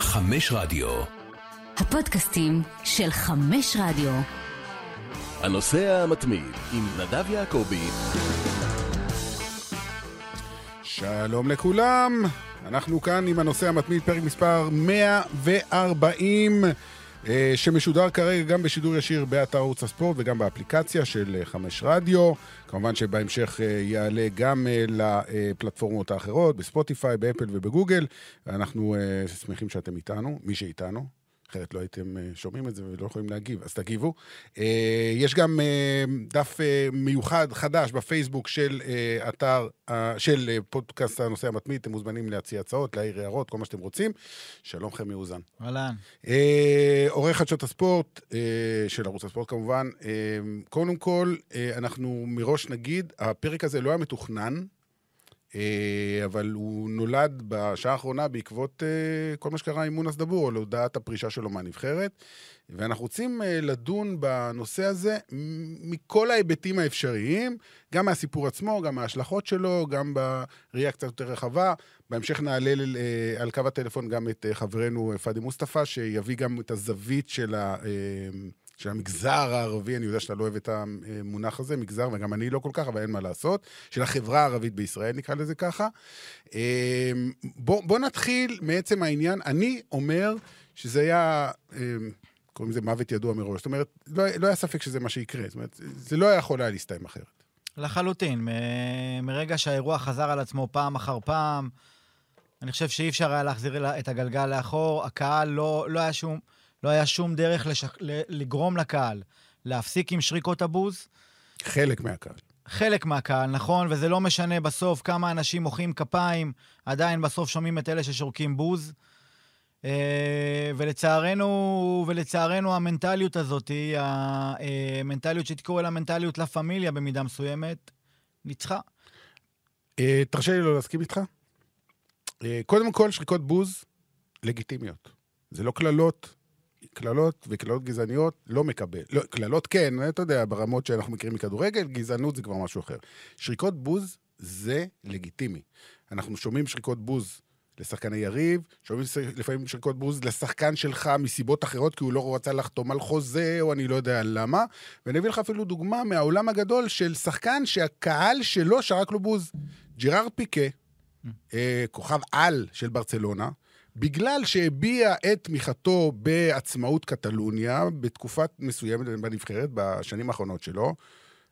חמש רדיו, הפודקאסטים של חמש רדיו. הנושא המתמיד עם נדב יעקובי. שלום לכולם, אנחנו כאן עם הנושא המתמיד, פרק מספר 140, שמשודר כרגע גם בשידור ישיר באתר ערוץ הספורט וגם באפליקציה של חמש רדיו. כמובן שבהמשך יעלה גם לפלטפורמות האחרות, בספוטיפיי, באפל ובגוגל. אנחנו שמחים שאתם איתנו, מי שאיתנו. אחרת לא הייתם שומעים את זה ולא יכולים להגיב, אז תגיבו. יש גם דף מיוחד חדש בפייסבוק של אתר, של פודקאסט הנושא המתמיד, אתם מוזמנים להציע הצעות, להעיר הערות, כל מה שאתם רוצים. שלום חמי אוזן. אהלן. עורך חדשות הספורט, של ערוץ הספורט כמובן. קודם כל, אנחנו מראש נגיד, הפרק הזה לא היה מתוכנן, אבל הוא נולד בשעה האחרונה בעקבות כל מה שקרה עם מואנס דבור, או להודעת הפרישה שלו מהנבחרת, ואנחנו רוצים לדון בנושא הזה מכל ההיבטים האפשריים, גם מהסיפור עצמו, גם מההשלכות שלו, גם בראייה קצת יותר רחבה. בהמשך נעלה על קו הטלפון גם את חברנו פאדי מוסטפא, שיביא גם את הזווית של של המגזר הערבי, אני יודע שאתה לא אוהב את המונח הזה, מגזר, וגם אני לא כל כך, אבל אין מה לעשות, של החברה הערבית בישראל, נקרא לזה ככה. בוא נתחיל מעצם העניין, אני אומר שזה היה, קוראים לזה מוות ידוע מראש, זאת אומרת, לא היה ספק שזה מה שיקרה, זאת אומרת, זה לא היה יכול היה להסתיים אחרת. לחלוטין, מרגע שהאירוע חזר על עצמו פעם אחר פעם, אני חושב שאי אפשר היה להחזיר את הגלגל לאחור, הקהל לא היה שום... לא היה שום דרך לגרום לקהל להפסיק עם שריקות הבוז. חלק מהקהל, נכון, וזה לא משנה בסוף כמה אנשים מוחאים כפיים, עדיין בסוף שומעים את אלה ששורקים בוז. ולצערנו המנטליות הזאת, היא המנטליות שתקראו לה מנטליות לה פמיליה במידה מסוימת, ניצחה. תרשה לי לא להסכים איתך. קודם כל, שריקות בוז לגיטימיות. זה לא קללות. קללות וקללות גזעניות לא מקבל. לא, קללות כן, אתה יודע, ברמות שאנחנו מכירים מכדורגל, גזענות זה כבר משהו אחר. שריקות בוז זה לגיטימי. אנחנו שומעים שריקות בוז לשחקן היריב, שומעים לפעמים שריקות בוז לשחקן שלך מסיבות אחרות, כי הוא לא רצה לחתום על חוזה, או אני לא יודע למה. ואני אביא לך אפילו דוגמה מהעולם הגדול של שחקן שהקהל שלו שרק לו בוז. ג'ירארד פיקה, כוכב על של ברצלונה, בגלל שהביע את תמיכתו בעצמאות קטלוניה, בתקופת מסוימת בנבחרת, בשנים האחרונות שלו,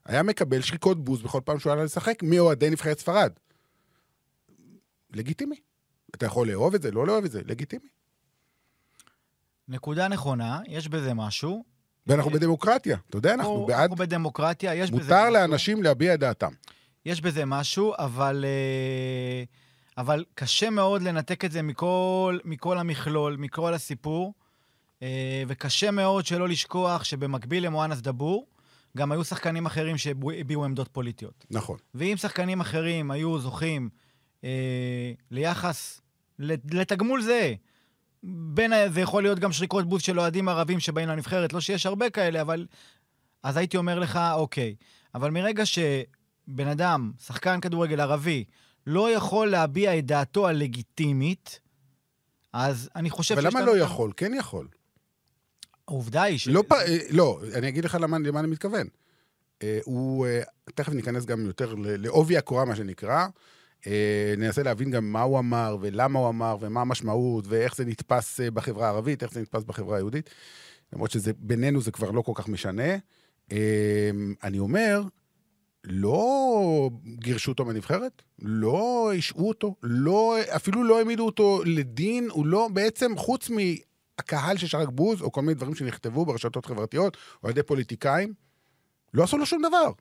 היה מקבל שריקות בוז בכל פעם שהוא היה לשחק, מאוהדי נבחרת ספרד. לגיטימי. אתה יכול לאהוב את זה, לא לאהוב את זה, לגיטימי. נקודה נכונה, יש בזה משהו. ואנחנו בדמוקרטיה, אתה יודע, אנחנו בעד... אנחנו בדמוקרטיה, יש בזה... מותר לאנשים להביע את דעתם. יש בזה משהו, אבל... אבל קשה מאוד לנתק את זה מכל המכלול, מכל הסיפור, וקשה מאוד שלא לשכוח שבמקביל למואנס דבור, גם היו שחקנים אחרים שהביעו עמדות פוליטיות. נכון. ואם שחקנים אחרים היו זוכים ליחס, לתגמול זה, זה יכול להיות גם שריקות בוז של אוהדים ערבים שבאים לנבחרת, לא שיש הרבה כאלה, אבל אז הייתי אומר לך, אוקיי. אבל מרגע שבן אדם, שחקן כדורגל ערבי, לא יכול להביע את דעתו הלגיטימית, אז אני חושב... אבל למה לא יכול? כן יכול. העובדה היא ש... לא, אני אגיד לך למה אני מתכוון. הוא... תכף ניכנס גם יותר לעובי הקורה, מה שנקרא. ננסה להבין גם מה הוא אמר, ולמה הוא אמר, ומה המשמעות, ואיך זה נתפס בחברה הערבית, איך זה נתפס בחברה היהודית. למרות שבינינו זה כבר לא כל כך משנה. אני אומר... לא גירשו אותו מנבחרת, לא השעו אותו, אפילו לא העמידו אותו לדין, הוא לא, בעצם חוץ מהקהל ששרק בוז, או כל מיני דברים שנכתבו ברשתות חברתיות, או ידי פוליטיקאים, לא עשו לו שום דבר.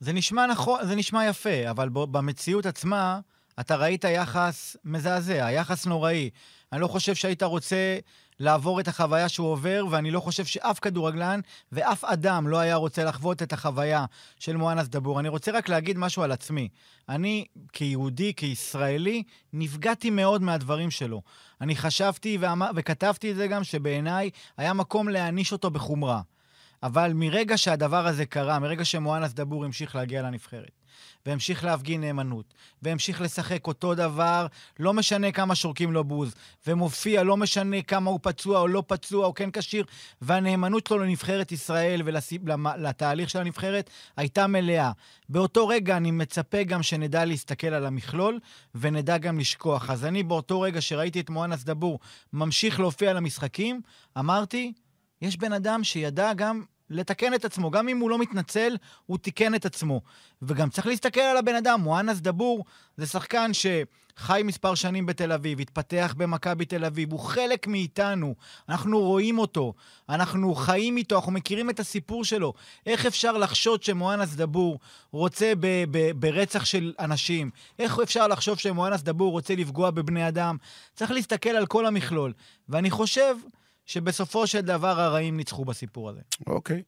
זה נשמע נכון, זה נשמע יפה, אבל במציאות עצמה, אתה ראית יחס מזעזע, יחס נוראי. אני לא חושב שהיית רוצה לעבור את החוויה שהוא עובר, ואני לא חושב שאף כדורגלן ואף אדם לא היה רוצה לחוות את החוויה של מואנס דבור. אני רוצה רק להגיד משהו על עצמי. אני כיהודי, כישראלי, נפגעתי מאוד מהדברים שלו. אני חשבתי וכתבתי את זה גם שבעיניי היה מקום להעניש אותו בחומרה. אבל מרגע שהדבר הזה קרה, מרגע שמואנס דבור המשיך להגיע לנבחרת, והמשיך להפגין נאמנות, והמשיך לשחק אותו דבר, לא משנה כמה שורקים לו בוז, ומופיע, לא משנה כמה הוא פצוע או לא פצוע או כן קשיר, והנאמנות שלו לנבחרת ישראל ולתהליך של הנבחרת הייתה מלאה. באותו רגע אני מצפה גם שנדע להסתכל על המכלול, ונדע גם לשכוח. אז אני באותו רגע שראיתי את מואנס דבור ממשיך להופיע על המשחקים, אמרתי, יש בן אדם שידע גם לתקן את עצמו, גם אם הוא לא מתנצל, הוא תיקן את עצמו. וגם צריך להסתכל על הבן אדם, מואנס דבור, זה שחקן שחי מספר שנים בתל אביב, התפתח במכבי תל אביב, הוא חלק מאיתנו, אנחנו רואים אותו, אנחנו חיים איתו, אנחנו מכירים את הסיפור שלו. איך אפשר לחשוד שמואנס דבור רוצה ברצח של אנשים? איך אפשר לחשוב שמואנס דבור רוצה לפגוע בבני אדם? צריך להסתכל על כל המכלול. ואני חושב שבסופו של דבר הרעים ניצחו בסיפור הזה. אוקיי.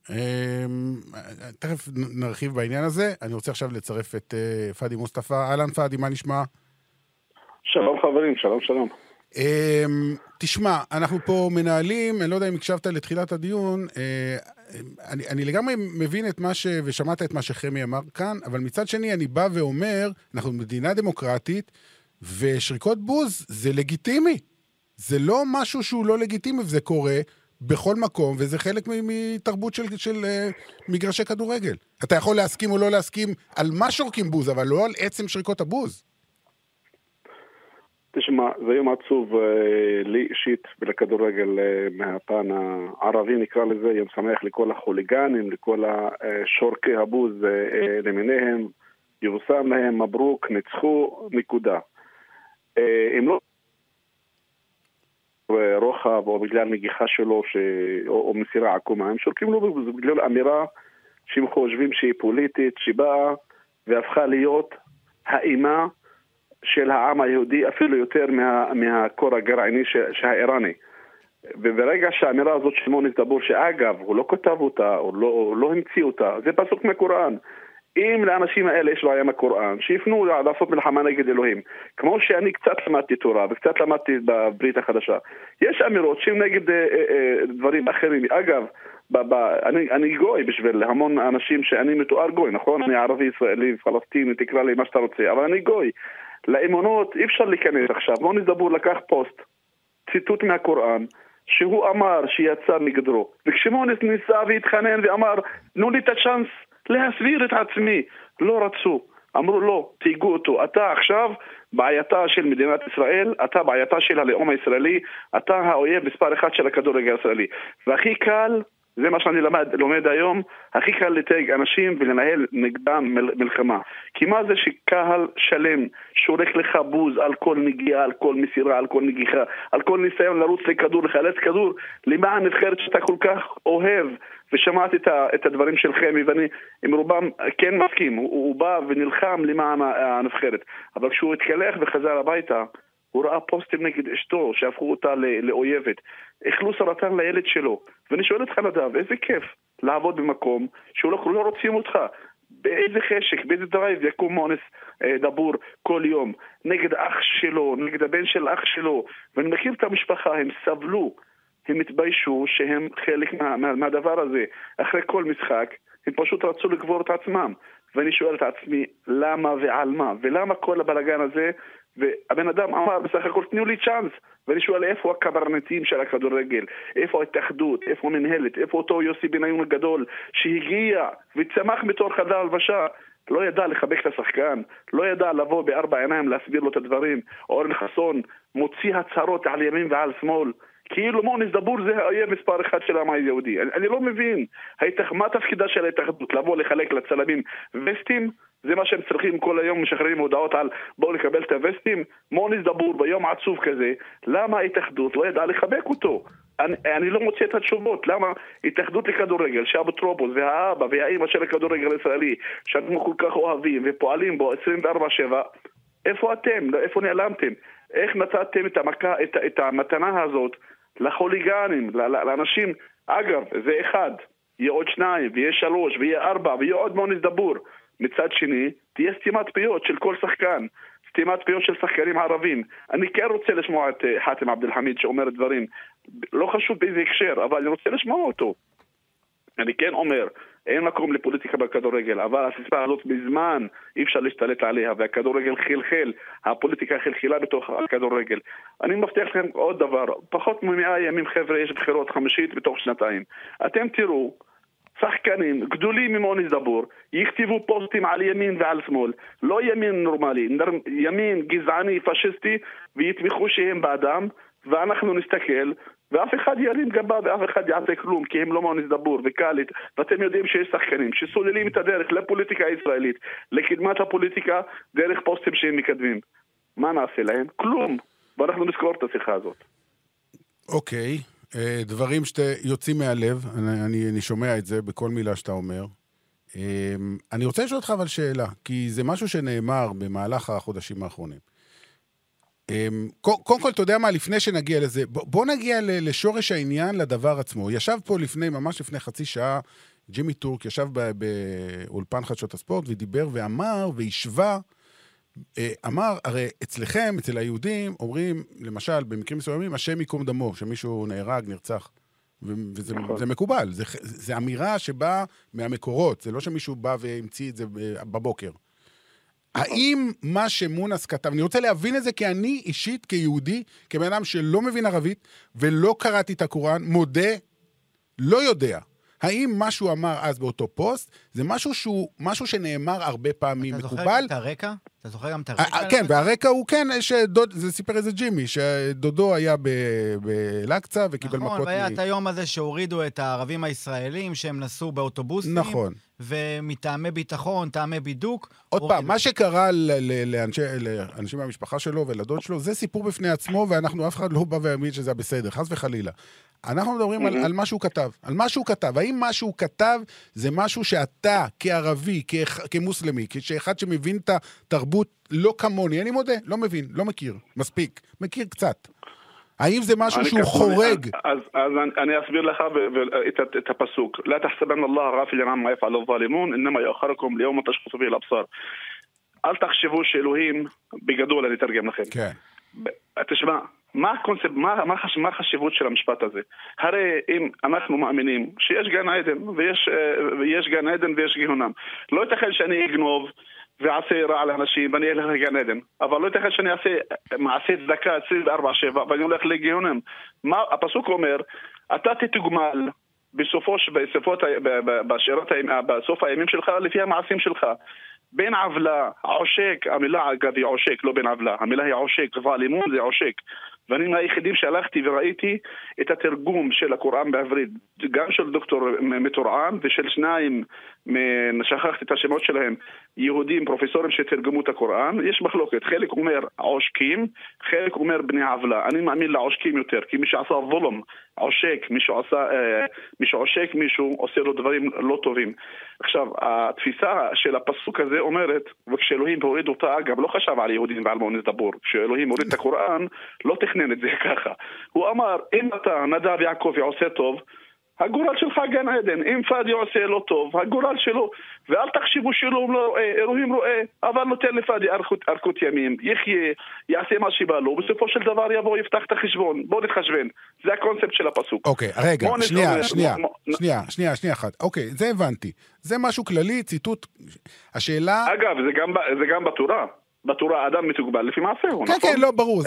תכף נרחיב בעניין הזה. אני רוצה עכשיו לצרף את פאדי מוסטפא. אהלן פאדי, מה נשמע? שלום חברים, שלום שלום. תשמע, אנחנו פה מנהלים, אני לא יודע אם הקשבת לתחילת הדיון, אני לגמרי מבין את מה ש... ושמעת את מה שחמי אמר כאן, אבל מצד שני אני בא ואומר, אנחנו מדינה דמוקרטית, ושריקות בוז זה לגיטימי. זה לא משהו שהוא לא לגיטימי, וזה קורה בכל מקום, וזה חלק מתרבות של מגרשי כדורגל. אתה יכול להסכים או לא להסכים על מה שורקים בוז, אבל לא על עצם שריקות הבוז. תשמע, זה יום עצוב לי אישית ולכדורגל מהפן הערבי, נקרא לזה, יום שמח לכל החוליגנים, לכל שורקי הבוז למיניהם, יבושם להם, מברוק, ניצחו, נקודה. אם לא רוחב או בגלל נגיחה שלו או מסירה עקומה, הם שורקים לו בגלל אמירה שהם חושבים שהיא פוליטית, שבאה והפכה להיות האימה של העם היהודי אפילו יותר מהקור הגרעיני האיראני. וברגע שהאמירה הזאת של מואנס דבור, שאגב הוא לא כותב אותה, הוא לא המציא אותה, זה פסוק מהקוראן. אם לאנשים האלה יש בעיה מהקוראן, שיפנו לעשות מלחמה נגד אלוהים. כמו שאני קצת למדתי תורה, וקצת למדתי בברית החדשה. יש אמירות שהן נגד דברים אחרים. אגב, אני גוי בשביל המון אנשים שאני מתואר גוי, נכון? אני ערבי, ישראלי, פלסטיני, תקרא לי מה שאתה רוצה, אבל אני גוי. לאמונות אי אפשר להיכנס עכשיו. מואנס דבור לקח פוסט, ציטוט מהקוראן, שהוא אמר שיצא מגדרו. וכשמואנס ניסה והתחנן ואמר, תנו לי את הצ'אנס להסביר את עצמי, לא רצו, אמרו לא, תיגעו אותו, אתה עכשיו בעייתה של מדינת ישראל, אתה בעייתה של הלאום הישראלי, אתה האויב מספר אחד של הכדורגל הישראלי, והכי קל, זה מה שאני לומד היום, הכי קל לתייג אנשים ולנהל נגדם מלחמה, כי מה זה שקהל שלם שורק לך בוז על כל נגיעה, על כל מסירה, על כל נגיחה, על כל ניסיון לרוץ לכדור, לחלץ כדור, למען נבחרת שאתה כל כך אוהב, ושמעתי את הדברים של חמי, ואני עם רובם כן מסכים, הוא בא ונלחם למען הנבחרת, אבל כשהוא התקלח וחזר הביתה, הוא ראה פוסטים נגד אשתו, שהפכו אותה לאויבת, אכלו סרטן לילד שלו, ואני שואל אותך נדב, איזה כיף לעבוד במקום שלא רוצים אותך, באיזה חשק, באיזה דרייב יקום מואנס דבור כל יום, נגד אח שלו, נגד הבן של אח שלו, ואני מכיר את המשפחה, הם סבלו, הם התביישו שהם חלק מהדבר הזה. אחרי כל משחק, הם פשוט רצו לקבור את עצמם. ואני שואל את עצמי, למה ועל מה? ולמה כל הבלגן הזה? והבן אדם אמר, בסך הכל תנו לי צ'אנס. ואני שואל, איפה הקברניטים של הכדורגל? איפה ההתאחדות? איפה מנהלת? איפה אותו יוסי בניון הגדול שהגיע וצמח מתוך חדר הלבשה? לא ידע לחבק את השחקן, לא ידע לבוא בארבע עיניים להסביר לו את הדברים. אורן חסון מוציא הצהרות על ימין ועל שמאל. כאילו מואנס דבור זה האויב מספר אחד של העם היהודי. אני לא מבין. מה תפקידה של ההתאחדות? לבוא לחלק לצלמים וסטים? זה מה שהם צריכים כל היום, משחררים הודעות על בואו לקבל את הווסטים? מואנס דבור ביום עצוב כזה, למה ההתאחדות לא ידעה לחבק אותו? אני לא מוצא את התשובות. למה התאחדות לכדורגל, שהאפוטרופוס והאבא והאימא של הכדורגל הישראלי, שאתם כל כך אוהבים ופועלים בו 24/7, איפה אתם? איפה נעלמתם? איך נתתם את המתנה הזאת לחוליגנים, לאנשים? אגב, זה אחד, יהיה עוד שניים, ויהיה שלוש, ויהיה ארבע, ויהיה עוד מואנס דבור. מצד שני, תהיה סתימת פיות של כל שחקן, סתימת פיות של שחקנים ערבים. אני כן רוצה לשמוע את חאתם עבד אל חמיד שאומר דברים, לא חשוב באיזה הקשר, אבל אני רוצה לשמוע אותו. אני כן אומר, אין מקום לפוליטיקה בכדורגל, אבל הסיסמה הזאת בזמן אי אפשר להשתלט עליה, והכדורגל חלחל, הפוליטיקה חלחילה בתוך הכדורגל. אני מבטיח לכם עוד דבר, פחות מ100 ימים חבר'ה יש בחירות חמישית בתוך שנתיים. אתם תראו, שחקנים גדולים ממואנס דבור, יכתבו פוסטים על ימין ועל שמאל, לא ימין נורמלי, ימין גזעני, פאשיסטי, ויתמיכו שהם באדם, ואנחנו נסתכל, ואף אחד ירים גבה ואף אחד יעשה כלום, כי הם לא מואנס דבור וקלית, ואתם יודעים שיש שחקנים שסוללים את הדרך לפוליטיקה הישראלית, לקדמת הפוליטיקה, דרך פוסטים שהם מקדמים. מה נעשה להם? כלום. ואנחנו נזכור את השיחה הזאת. אוקיי. דברים שיוצאים מהלב, אני שומע את זה בכל מילה שאתה אומר. אני רוצה לשאול אותך אבל שאלה, כי זה משהו שנאמר במהלך החודשים האחרונים. קודם כל, אתה יודע מה, לפני שנגיע לזה, בוא נגיע לשורש העניין, לדבר עצמו. ישב פה ממש לפני חצי שעה, ג'ימי טורק ישב באולפן חדשות הספורט ודיבר ואמר וישבה, אמר, הרי אצלכם, אצל היהודים, אומרים, למשל, במקרים מסוימים, השם יקום דמו, שמישהו נהרג, נרצח. וזה מקובל. זה אמירה שבאה מהמקורות, זה לא שמישהו בא והמציא את זה בבוקר. האם מה שמונס כתב, אני רוצה להבין את זה, כי אני אישית, כיהודי, כבן אדם שלא מבין ערבית, ולא קראתי את הקוראן, מודה, לא יודע. האם מה שהוא אמר אז באותו פוסט, זה משהו שנאמר הרבה פעמים מקובל. אתה זוכר גם את הרקע? אתה זוכר גם את הרקע? כן, והרקע הוא כן, זה סיפר איזה ג'ימי, שדודו היה בלקצה וקיבל מכות. נכון, והיה את היום הזה שהורידו את הערבים הישראלים, שהם נסעו באוטובוסים. נכון. ומטעמי ביטחון, טעמי בידוק. עוד פעם, מה שקרה לאנשים מהמשפחה שלו ולדוד שלו, זה סיפור בפני עצמו, ואנחנו אף אחד לא בא ואמין שזה בסדר, חס וחלילה. אנחנו מדברים על מה שהוא כתב, על מה שהוא כתב. האם מה שהוא כתב זה משהו שאתה, כערבי, כמוסלמי, כשאחד שמבין את התרבות לא כמוני, אני מודה, לא מבין, לא מכיר, מספיק, מכיר קצת. האם זה משהו שהוא חורג? אז אני אסביר לך את הפסוק. לא תחשבן אללה גאפלן עמא יפעל הזאלימון, אינמא יאחרקם ליום תשחוס בו אל-אבסאר. אל תחשבו שאלוהים בגדול, אני אתרגם לכם. כן. תשמע, מה הקונספט, מה החשיבות של המשפט הזה? הרי אם אנחנו מאמינים שיש גן עדן ויש גן עדן ויש גיהונם, לא ייתכן שאני אגנוב ועשה רע לאנשים ואני אלך לגן עדן, אבל לא ייתכן שאני אעשה מעשה צדקה 24/7 ואני הולך לגיהונם. מה הפסוק אומר? אתה תתוגמל בסוף הימים שלך לפי המעשים שלך. בן עוולה, עושק, המילה אגב היא עושק, לא בן עוולה, המילה היא עושק, זלימון זה עושק. ואני מהיחידים שהלכתי וראיתי את התרגום של הקוראן בעברית, גם של דוקטור מטורען ושל שניים, שכחתי את השמות שלהם, יהודים, פרופסורים שתרגמו את הקוראן, יש מחלוקת, חלק אומר עושקים, חלק אומר בני עוולה. אני מאמין לעושקים יותר, כי מי שעשה זלם, עושק, מי שעושק מישהו עושה לו דברים לא טובים. עכשיו, התפיסה של הפסוק הזה אומרת, וכשאלוהים הוריד אותה, אגב, לא חשב על יהודים ועל מואנס דבור, כשאלוהים הוריד את הקוראן, לא תכנן את זה ככה. הוא אמר, אם אתה, נדב יעקובי, עושה טוב, הגורל שלך גן עדן. אם פאדי עושה לא טוב, הגורל שלו, ואל תחשבו שלא רואה, אלוהים רואה, אבל נותן לפאדי ארכות ימים, יחיה, יעשה מה שבא לו, בסופו של דבר יבוא, יפתח את החשבון, בוא נתחשבן. זה הקונספט של הפסוק. אוקיי, רגע, שנייה אחת. אוקיי, זה הבנתי. זה משהו כללי, ציטוט, השאלה... אגב, זה גם בתורה. בתורה האדם מתוגבל לפי מעשהו. כן, כן, לא, ברור.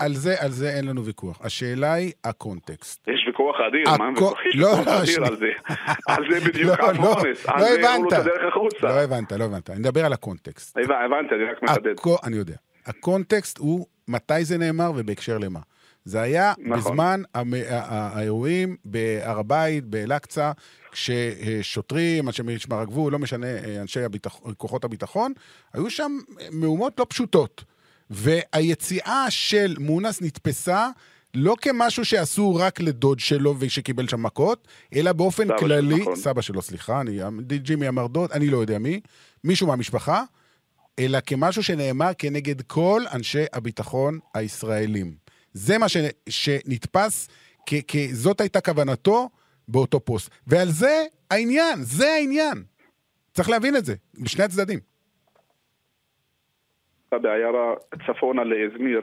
על זה אין לנו ויכוח. השאלה היא הקונטקסט. יש ויכוח אדיר, מה הם ויכוחים? לא, לא. על זה בדיוק המונס. לא הבנת. לא הבנת. אני מדבר על הקונטקסט. הבנת, אני רק מחדד. אני יודע. הקונטקסט הוא מתי זה נאמר ובהקשר למה. זה היה בזמן האירועים בהר הבית, באל-אקצה, כששוטרים, אנשי משמר הגבול, לא משנה, אנשי כוחות הביטחון, היו שם מהומות לא פשוטות. והיציאה של מואנס נתפסה לא כמשהו שעשו רק לדוד שלו ושקיבל שם מכות, אלא באופן כללי, סבא שלו, סליחה, ג'ימי אמר דוד, אני לא יודע מי, מישהו מהמשפחה, אלא כמשהו שנאמר כנגד כל אנשי הביטחון הישראלים. זה מה שנתפס, כי זאת הייתה כוונתו באותו פוסט. ועל זה העניין, זה העניין. צריך להבין את זה, בשני הצדדים. בעיירה צפונה לאזמיר,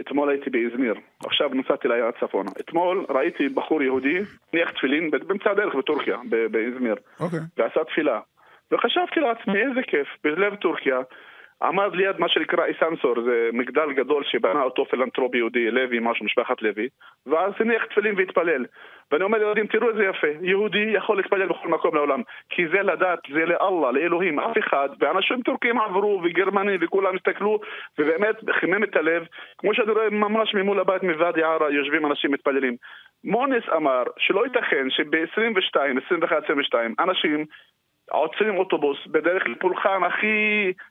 אתמול הייתי באזמיר, עכשיו נוסעתי לעיר הצפון. אתמול ראיתי בחור יהודי ניח תפילין במצע הדרך בטורקיה, באזמיר. ועשה תפילה. וחשבתי לעצמי, איזה כיף, בלב טורקיה, עמד ליד מה שנקרא איסנסור, זה מגדל גדול שבנה אותו פילנטרופ יהודי, לוי, משהו, משפחת לוי, ואז הניח תפילין והתפלל. ואני אומר לילדים, תראו איזה יפה, יהודי יכול להתפלל בכל מקום לעולם, כי זה לדת, זה לאללה, לאלוהים, אף אחד, ואנשים טורקים עברו, וגרמנים, וכולם הסתכלו, ובאמת חימם את הלב, כמו שאני רואה ממש ממול הבית מוואדי ערה, יושבים אנשים מתפללים. מואנס אמר שלא ייתכן שב-22, 21, 22, אנשים עוצרים אוטובוס בדרך לפולחן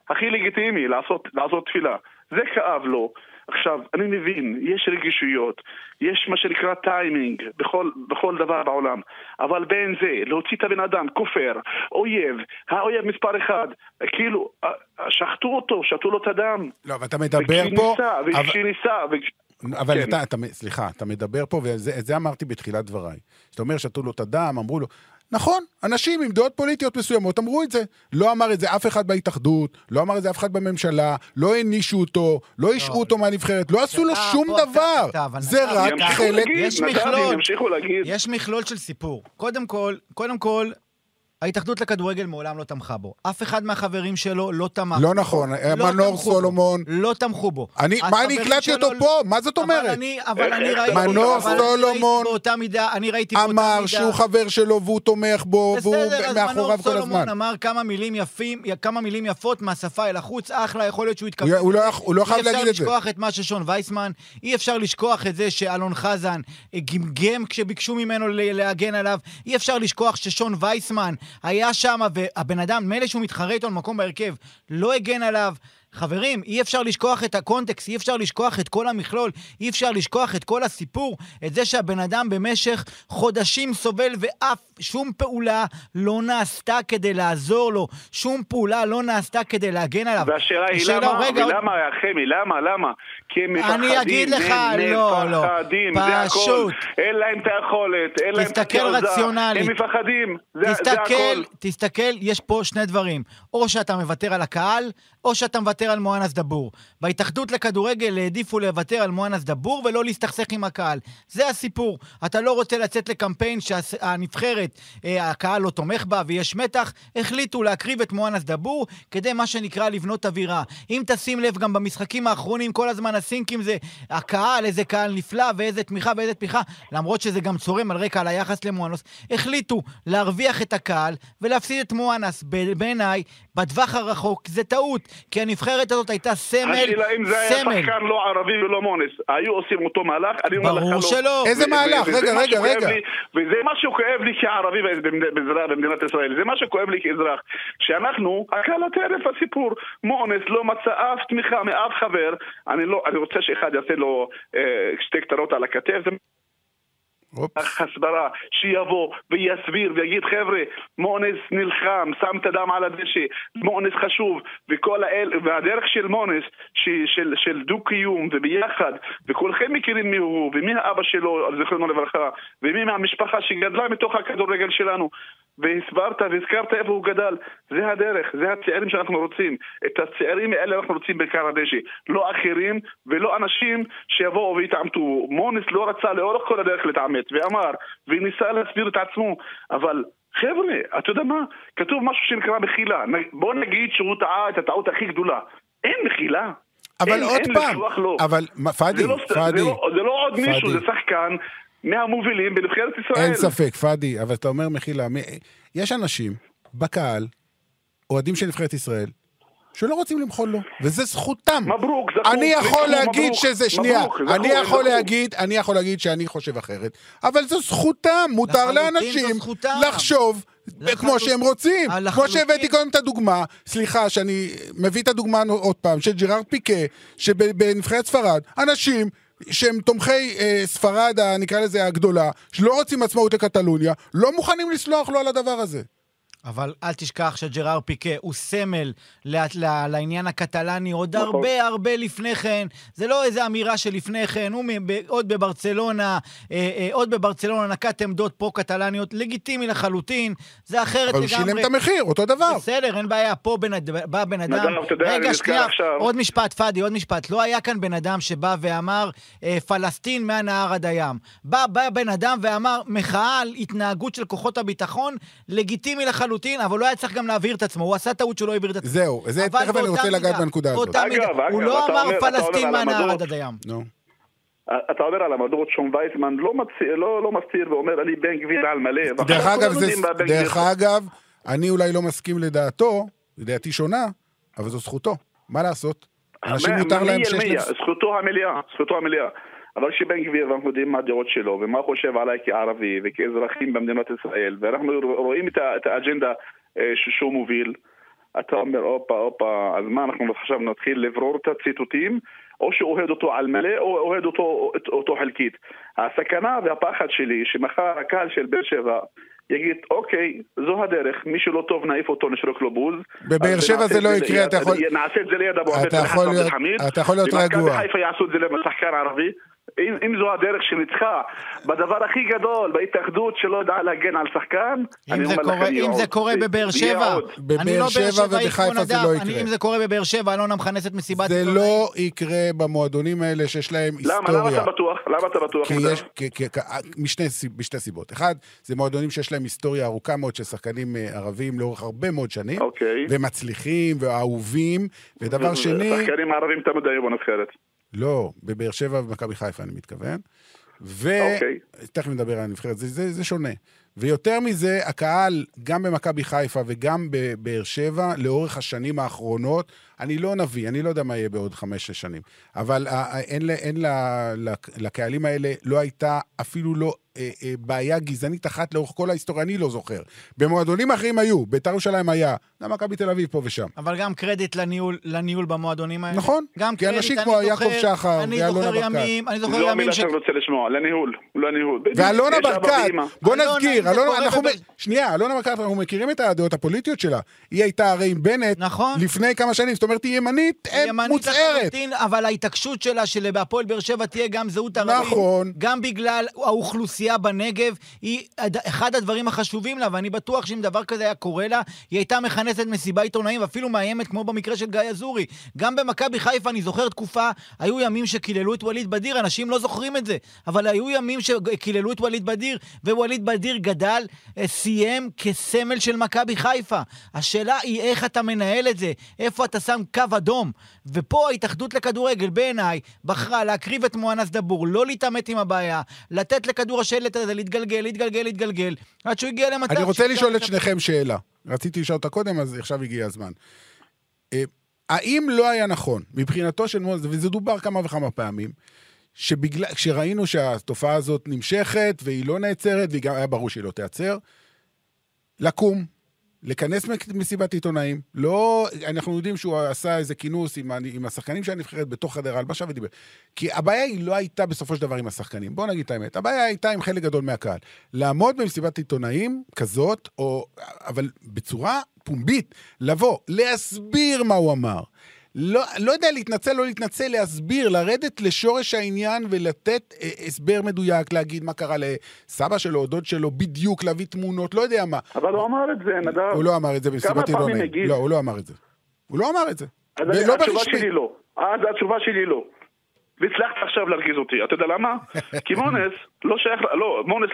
הכי לגיטימי לעשות תפילה. זה כאב לו. עכשיו, אני מבין, יש רגישויות, יש מה שנקרא טיימינג בכל דבר בעולם, אבל בין זה, להוציא את הבן אדם, כופר, אויב, האויב מספר אחד, כאילו, שחטו לו את הדם. לא, ואתה מדבר פה... אבל סליחה, אתה מדבר פה, וזה אמרתי בתחילת דבריי. שאתה אומר, שחטו לו את הדם, אמרו לו... נכון, אנשים עם דעות פוליטיות מסוימות אמרו את זה. לא אמר את זה אף אחד בהתאחדות, לא אמר את זה אף אחד בממשלה, לא הנישו אותו, לא השאו אותו מהנבחרת, לא עשו לו שום דבר. זה רק חלק. יש מכלול של סיפור. קודם כל, ההתאחדות לכדורגל מעולם לא תמכה בו. אף אחד מהחברים שלו לא תמך. לא נכון, מנור סולומון. לא תמכו בו. מה, אני הקלטתי אותו פה? מה זאת אומרת? אבל אני ראיתי... מנור סולומון אמר שהוא חבר שלו והוא תומך בו, והוא מאחוריו כל הזמן. בסדר, אז מנור סולומון אמר כמה מילים יפות מהשפה אל החוץ, אחלה, יכול להיות שהוא התכוון. הוא לא חייב להגיד את זה. אי אפשר לשכוח את מה ששון וייסמן, אי אפשר לשכוח את זה שאלון חזן גמגם כשביקשו ממנו להגן עליו, אי אפשר לשכוח ששון וייסמן היה שם, והבן אדם, מלא שהוא מתחרה איתו למקום בהרכב, לא הגן עליו. חברים, אי אפשר לשכוח את הקונטקסט, אי אפשר לשכוח את כל המכלול, אי אפשר לשכוח את כל הסיפור, את זה שהבן אדם במשך חודשים סובל ואף שום פעולה לא נעשתה כדי לעזור לו, שום פעולה לא נעשתה כדי להגן עליו. והשאלה היא למה? כי הם מפחדים, אני אגיד לך, לא, פשוט. אין להם את היכולת, אין להם את התעוזה. תסתכל רציונלית. הם מפחדים, זה הכל. תסתכל, יש פה שני דברים. או שאתה מוותר על הקהל, או שאתה מוותר על מואנס דבור. בהתאחדות לכדורגל העדיפו לוותר על מואנס דבור ולא להסתכסך עם הקהל. זה הסיפור. אתה לא רוצה לצאת לקמפיין שהנבחרת, הקהל לא תומך בה ויש מתח. החליטו להקריב את מואנס דבור כדי מה שנקרא לבנות אווירה. אם תשים לב גם במשחקים האחרונים, כל הזמן הסינקים זה הקהל, איזה קהל נפלא ואיזה תמיכה ואיזה תמיכה, למרות שזה גם צורם על רקע על היחס למואנס. החליטו להרוויח את הקהל ולהפסיד את מואנס. בעיניי, בטווח הרחוק, זה טעות, כי הנבחרת הזאת הייתה סמל. השאלה אם זה היה שחקן לא ערבי ולא מואנס, היו עושים אותו מהלך, אני אומר לך לא. איזה מהלך? רגע. וזה מה שכואב לי כערבי במדינת ישראל, זה מה שכואב לי כאזרח, שאנחנו, הקהל הטרף הסיפור, מואנס לא מצא אף תמיכה מאף חבר, אני רוצה שאחד יעשה לו שתי קטנות על הכתף, זה... הסברה, שיבוא ויסביר ויגיד חבר'ה, מואנס נלחם, שם את הדם על הדשא, מואנס חשוב, והדרך של מואנס, של דו-קיום וביחד, וכולכם מכירים מי הוא, ומי האבא שלו, זכרנו לברכה, ומי מהמשפחה שגדלה מתוך הכדורגל שלנו, והסברת והזכרת איפה הוא גדל. זה הדרך, זה הצעירים שאנחנו רוצים, את הצעירים האלה אנחנו רוצים בקר הדשא, לא אחרים ולא אנשים שיבואו ויתעמתו. מואנס לא רצה לאורך כל הדרך להתעמת ואמר וניסה להסביר את עצמו, אבל חבר'ה, אתה יודע מה? כתוב משהו שנקרא מחילה, בוא נגיד שהוא טעה את הטעות הכי גדולה, אין מחילה, אבל עוד פעם, אבל פאדי, זה לא עוד מישהו, זה שחקן מהמובילים בנבחרת ישראל. אין ספק, פאדי, אבל אתה אומר מחילה, יש אנשים בקהל, אוהדים של נבחרת ישראל, שלא רוצים למחול לו, וזה זכותם. מברוק, זכות. אני יכול להגיד שזה, שנייה, אני יכול להגיד שאני חושב אחרת, אבל זה זכותם, מותר לאנשים לחשוב כמו שהם רוצים. כמו שהבאתי קודם את הדוגמה, סליחה שאני מביא את הדוגמה עוד פעם, של ג'ירארד פיקה, שבנבחרת ספרד, אנשים שהם תומכי ספרד, נקרא לזה הגדולה, שלא רוצים עצמאות לקטלוניה, לא מוכנים לסלוח לו על הדבר הזה. אבל אל תשכח שג'ירארד פיקה הוא סמל לעניין הקטלני עוד הרבה הרבה לפני כן, זה לא איזו אמירה שלפני כן, הוא עוד בברצלונה, נקט עמדות פה קטלניות, לגיטימי לחלוטין, זה אחרת לגמרי. אבל הוא שילם את המחיר, אותו דבר. בסדר, אין בעיה, פה בא בן אדם, רגע שנייה, עוד משפט, פאדי, עוד משפט, לא היה כאן בן אדם שבא ואמר פלסטין מהנהר עד הים, בא בן אדם ואמר מחאה על התנהגות של כוחות הביטחון, לגיטימי לחלוטין, אבל לא היה צריך גם להעביר את עצמו, הוא עשה טעות שלא העביר את עצמו. זהו, זה תכף אני רוצה לגעת בנקודה הזאת. הוא לא אמר פלסטין מהנהר עד הים. אתה אומר על המדורות, שום וייסמן לא מסתיר ואומר אני בן גביר על מלא. דרך אגב, אני אולי לא מסכים לדעתו, לדעתי שונה, אבל זו זכותו, מה לעשות? אנשים יותר להם שיש... זכותו המלאה, זכותו המלאה. אבל שבן גביר ואנחנו יודעים מה הדעות שלו ומה הוא חושב עליי כערבי וכאזרחים במדינת ישראל, ואנחנו רואים את האג'נדה שהוא מוביל, אתה אומר אופה, אז מה אנחנו עכשיו נתחיל לברור את הציטוטים, או שאוהד אותו על מלא או אוהד אותו חלקית. הסכנה והפחד שלי שמחר הקהל של בר שבע יגיד אוקיי, זו הדרך, מי שלא טוב נעיף אותו, נשרוק לו בוז. בבאר שבע זה לא יקרה, אתה יכול... נעשה את זה ליד אבו עבד חמד חמיד, ומכבי חיפה יעשו את זה לשחקן ערבי. אם זו הדרך שניצחה בדבר הכי גדול, בהתאחדות שלא יודעה להגן על שחקן, אם זה קורה בבאר שבע, בבאר שבע ובחיפה זה לא יקרה. אם זה קורה בבאר שבע, אלונה מכנסת מסיבת, זה לא יקרה במועדונים האלה שיש להם היסטוריה. למה אתה בטוח? משתי סיבות. אחד, זה מועדונים שיש להם היסטוריה ארוכה מאוד של שחקנים ערבים לאורך הרבה מאוד שנים, ומצליחים ואהובים, ודבר שני, שחקנים ערבים תמיד היו בנבחרת. לא, בבאר שבע ובמכבי חיפה אני מתכוון, ותכף נדבר על הנבחרת, זה שונה, ויותר מזה, הקהל גם במכבי חיפה וגם בבאר שבע, לאורך השנים האחרונות, אני לא נביא, אני לא יודע מה יהיה בעוד 5-6 שנים, אבל אין לקהלים האלה, לא הייתה אפילו לא בעיה גזענית אחת לאורך כל ההיסטוריה, אני לא זוכר. במועדונים אחרים היו, בית"ר ירושלים היה, מכבי תל אביב פה ושם. אבל גם קרדיט לניהול במועדונים האלה. נכון, כי אנשים כמו יעקב שחר, אני זוכר ימים, לא רוצה לשמוע, לניהול, לא ניהול. ואלונה ברקת, בוא נזכיר, שנייה, אלונה ברקת, אנחנו מכירים את הדעות הפוליטיות שלה, היא הייתה הרי עם בנט לפני כמה שנים, זאת אומרת, היא ימנית מוצהרת. אבל ההתעקשות שלה שבהפועל באר שבע תהיה גם זהות ערבית, גם בגלל האוכלוסייה בנגב, היא אחד הדברים החשובים לה, ואני בטוח שאם דבר כזה היה קורה לה, היא הייתה מכנסת מסיבה עיתונאים, ואפילו מאיימת, כמו במקרה של גיא אזורי. גם במכבי חיפה, אני זוכר תקופה, היו ימים שקיללו את וליד בדיר, אנשים לא זוכרים את זה, אבל היו ימים שקיללו את וליד בדיר, ווליד בדיר גדל, סיים כסמל של מכבי חיפה. השאלה היא איך אתה מנהל את זה, איפה אתה שם קו אדום, ופה ההתאחדות לכדורגל בעיניי בחרה להקריב את מואנס דבור, לא להתאמת עם הבעיה, לתת לכדור השלט הזה להתגלגל, עד שהוא הגיע למצב. אני רוצה לשאול את שניכם שאלה, רציתי לשאול אותה קודם, אז עכשיו הגיע הזמן. האם לא היה נכון, מבחינתו של מואנס, וזה דובר כמה וכמה פעמים, כשראינו שהתופעה הזאת נמשכת, והיא לא נעצרת, והיא גם היה ברור שהיא לא תיעצר, לקום, לכנס מסיבת עיתונאים, לא, אנחנו יודעים שהוא עשה איזה כינוס עם השחקנים שהיה נבחרת בתוך חדר ההלבשה ודיבר, כי הבעיה היא לא הייתה בסופו של דבר עם השחקנים, בואו נגיד את האמת, הבעיה הייתה עם חלק גדול מהקהל, לעמוד במסיבת עיתונאים כזאת, אבל בצורה פומבית, לבוא, להסביר מה הוא אמר, לא יודע להתנצל, להסביר, לרדת לשורש העניין ולתת הסבר מדויק, להגיד מה קרה לסבא שלו או דוד שלו, בדיוק להביא תמונות, לא יודע מה. אבל הוא אמר את זה, נדב. הוא לא אמר את זה במסיבת עיתונאים. לא, הוא לא אמר את זה. התשובה שלי לא. והצלחת עכשיו להרגיז אותי, אתה יודע למה? כי מואנס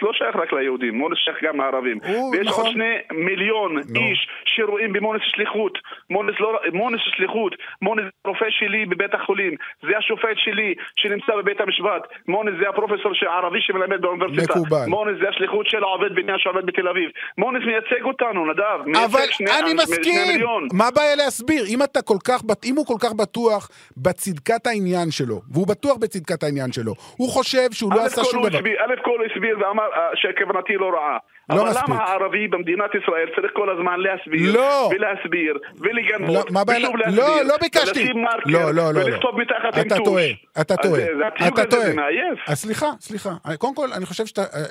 לא שייך רק ליהודים, מואנס שייך גם לערבים, ויש עוד 2 מיליון איש שרואים במואנס שליחות. מואנס שליחות, מואנס הרופא שלי בבית החולים, זה השופט שלי שנמצא בבית המשפט, מואנס זה הפרופסור הערבי שמלמד באוניברסיטה, מואנס זה השליחות של העובד בניין שעובד בתל אביב, מואנס מייצג אותנו, נדב, אבל אני מסכים, מה הבעיה להסביר? אם הוא כל כך בטוח בצדקת העניין שלו, בטוח בצדקת העניין שלו. הוא חושב שהוא לא עשה שום דבר. א' כל הסביר ואמר שהכוונתי לא רעה. אבל למה הערבי במדינת ישראל צריך כל הזמן להסביר ולהסביר ולגנות? לא, לא ביקשתי. ולכתוב מתחת עם טוש. אתה טועה. סליחה. קודם כל, אני חושב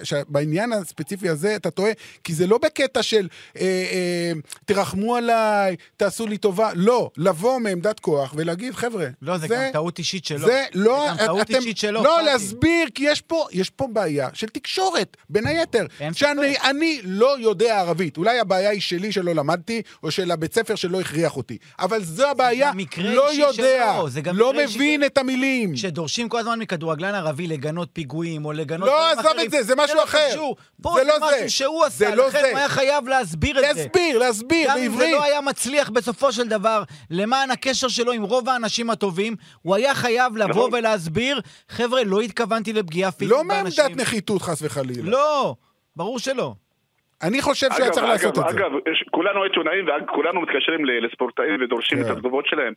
שבעניין הספציפי הזה אתה טועה, כי זה לא בקטע של תרחמו עליי, תעשו לי טובה. לא, לבוא מעמדת כוח ולהגיד, חבר'ה, זה גם טעות אישית שלו. זה לא להסביר, כי יש פה בעיה של תקשורת, בין היתר. שאני לא יודע ערבית. אולי הבעיה היא שלי שלא למדתי, או של הבית ספר שלא הכריח אותי. אבל זו הבעיה, לא יודע, לא מבין את המילים. שדורשים כל הזמן מכדורגלן ערבי לגנות פיגועים, או לגנות... לא, עזוב את זה, זה משהו אחר. זה לא זה. זה לא זה. היה חייב להסביר את זה. להסביר, בעברית. זה לא היה מצליח בסופו של דבר, למען הקשר שלו עם רוב האנשים הטובים, הוא היה חייב לבוא ולהסביר, חבר'ה, לא התכוונתי לפגיעה פיזית באנשים. לא מעמדת נחיתות, חס וחלילה. לא. ברור שלא. אני חושב שהיה צריך לעשות את זה. אגב, כולנו עיתונאים וכולנו מתקשרים לספורטאים ודורשים את התגובות שלהם.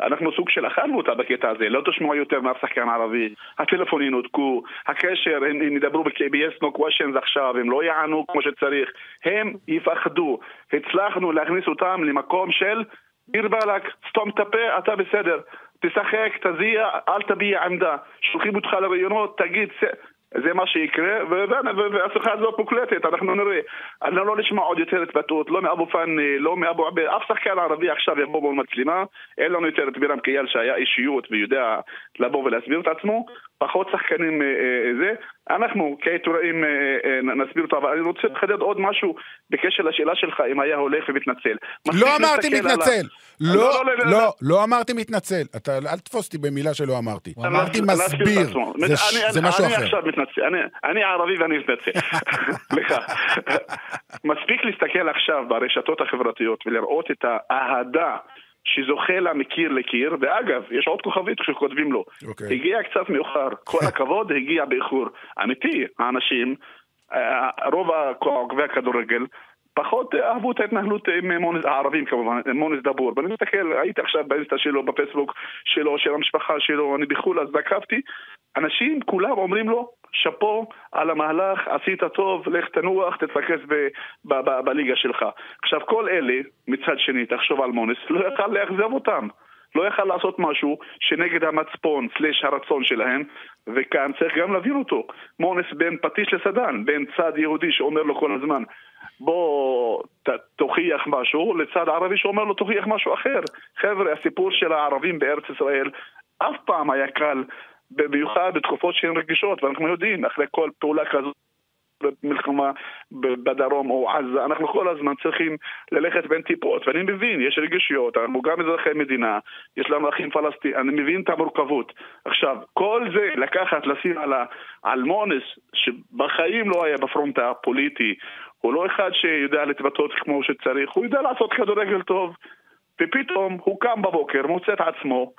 אנחנו סוג של אכלנו אותה בקטע הזה, לא תשמעו יותר מהשחקן הערבי, הטלפונים נותקו, הקשר, הם ידברו ב-KBS No Questions עכשיו, הם לא יענו כמו שצריך, הם יפחדו. הצלחנו להכניס אותם למקום של דיר בלק, סתום תפה, אתה בסדר, תשחק, תזיע, אל תביע עמדה, שולחים אותך לראיונות, תגיד... זה מה שיקרה, והשיחה הזו פוקלטת, אנחנו נראה. אני לא נשמע עוד יותר התבטאות, לא מאבו פני, לא מאבו עבר, אף שחקן ערבי עכשיו יבוא בו מצלימה, אין לנו יותר את בירם קייל שהיה אישיות ויודע לבוא ולהסביר את עצמו, פחות שחקנים זה. אנחנו כעיתונאים נסביר אותו, אבל אני רוצה לחדד עוד משהו בקשר לשאלה שלך, אם היה הולך ומתנצל. לא אמרתי מתנצל. לא אמרתי מתנצל. אל תפוסתי במילה שלא אמרתי. אמרתי מסביר. זה משהו אחר. אני ערבי ואני מתנצל. מספיק להסתכל עכשיו ברשתות החברתיות ולראות את האהדה שזוכה לה מקיר לקיר, ואגב, יש עוד כוכבית שכותבים לו. הגיע קצת מאוחר, כל הכבוד הגיע באיחור. אמיתי, האנשים, רוב עוקבי הכדורגל, פחות אהבו את ההתנהלות עם מואנס, הערבים כמובן, מואנס דבור. ואני מתקל, הייתי עכשיו באינסטה שלו, בפייסבוק שלו, של המשפחה שלו, אני בחול, אז דקפתי. אנשים כולם אומרים לו, שפו על המהלך, עשית טוב, לך תנוח, תתרכז בליגה שלך. עכשיו כל אלה, מצד שני, תחשוב על מואנס, לא יכל להחזב אותם. לא יכל לעשות משהו שנגד המצפון, סלש הרצון שלהם, וכאן צריך גם להבין אותו. מואנס בין פטיש לסדן, בין צד יהודי שאומר לו כל הזמן, בוא תוכיח משהו, לצד ערבי שאומר לו תוכיח משהו אחר. חבר'ה, הסיפור של הערבים בארץ ישראל, אף פעם היה קל, במיוחד בתקופות שהן רגישות, ואנחנו יודעים, אחרי כל פעולה כזאת, במלחמה בדרום או עזה, אנחנו כל הזמן צריכים ללכת בין טיפות, ואני מבין, יש רגישויות, אנחנו גם אזרחי מדינה, יש לנו אחים פלסטינים, אני מבין את המורכבות. עכשיו, כל זה לקחת, לשים על מואנס, שבחיים לא היה בפרונט הפוליטי, הוא לא אחד שיודע לתבטות כמו שצריך, הוא יודע לעשות כדורגל טוב, ופתאום הוא קם בבוקר, מוצא את עצמו,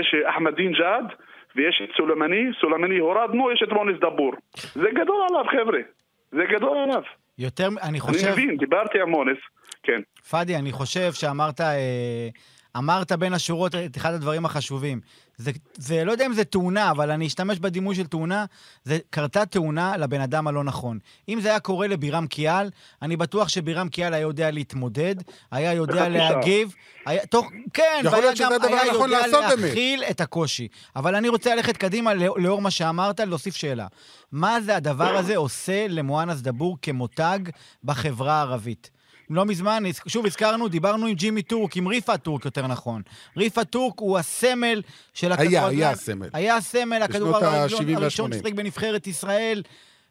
יש אחמדין ג'אד, ויש את סולמני הורדנו, יש את מואנס דבור. זה גדול עליו, חבר'ה. זה גדול עליו. יותר, אני חושב... אני מבין, דיברתי עם מואנס, כן. פאדי, אני חושב שאמרת, בין השורות את אחד הדברים החשובים. זה לא יודע אם זה תאונה, אבל אני אשתמש בדימוי של תאונה, זה קרתה תאונה לבן אדם הלא נכון. אם זה היה קורה לבירם קיאל, אני בטוח שבירם קיאל היה יודע להתמודד, היה יודע להגיב, כן, היה יודע להכיל את הקושי. אבל אני רוצה ללכת קדימה לאור מה שאמרת, להוסיף שאלה. מה זה הדבר הזה עושה למואנס דבור כמותג בחברה הערבית? לא מזמן, שוב הזכרנו, דיברנו עם ג'ימי טורק, עם ריפה טורק יותר נכון. ריפה טורק הוא הסמל של הכדורגל. היה הסמל. היה הסמל, הכדורגל הראשון ששחק בנבחרת ישראל.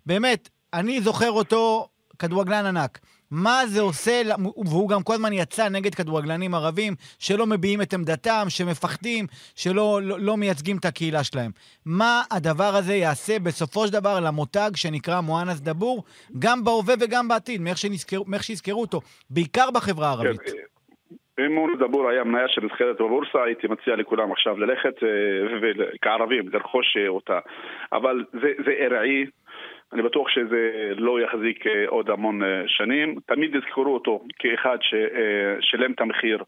באמת, אני זוכר אותו כדורגלן ענק. מה זה עושה, והוא גם כל הזמן יצא נגד כדורגלנים ערבים, שלא מביעים את עמדתם, שמפחדים, שלא מייצגים את הקהילה שלהם. מה הדבר הזה יעשה בסופו של דבר למותג שנקרא מואנס דבור, גם בהווה וגם בעתיד, מאיך שיזכרו אותו, בעיקר בחברה הערבית? אם מואנס דבור היה מניה שנסחרת בבורסה, הייתי מציע לכולם עכשיו ללכת, כערבים, לרכוש אותה. אבל זה הרעי, אני בטוח שזה לא יחזיק עוד המון שנים. תמיד יזכרו אותו כאחד ששילם את המחיר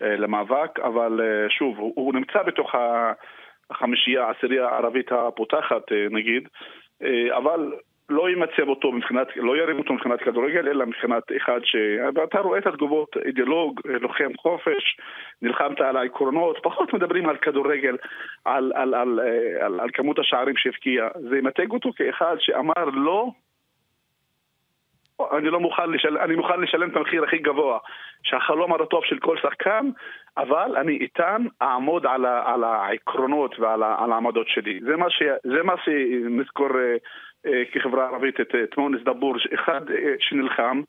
למאבק, אבל שוב, הוא נמצא בתוך החמישייה, העשירייה הערבית הפותחת נגיד, אבל לא ימצב אותו מבחינת, לא ירים אותו מבחינת כדורגל, אלא מבחינת אחד ש... ואתה רואה את התגובות, אידיאולוג, לוחם חופש, נלחמת על העקרונות, פחות מדברים על כדורגל, על, על, על, על, על כמות השערים שהפקיע. זה ימתג אותו כאחד שאמר לא, אני לא מוכן לשלם, אני מוכן לשלם את המחיר הכי גבוה, שהחלום הרטוב של כל שחקן, אבל אני איתן אעמוד על העקרונות ועל העמדות שלי. זה מה שנזכור כחברה ערבית את מואנס דבור, אחד שנלחם,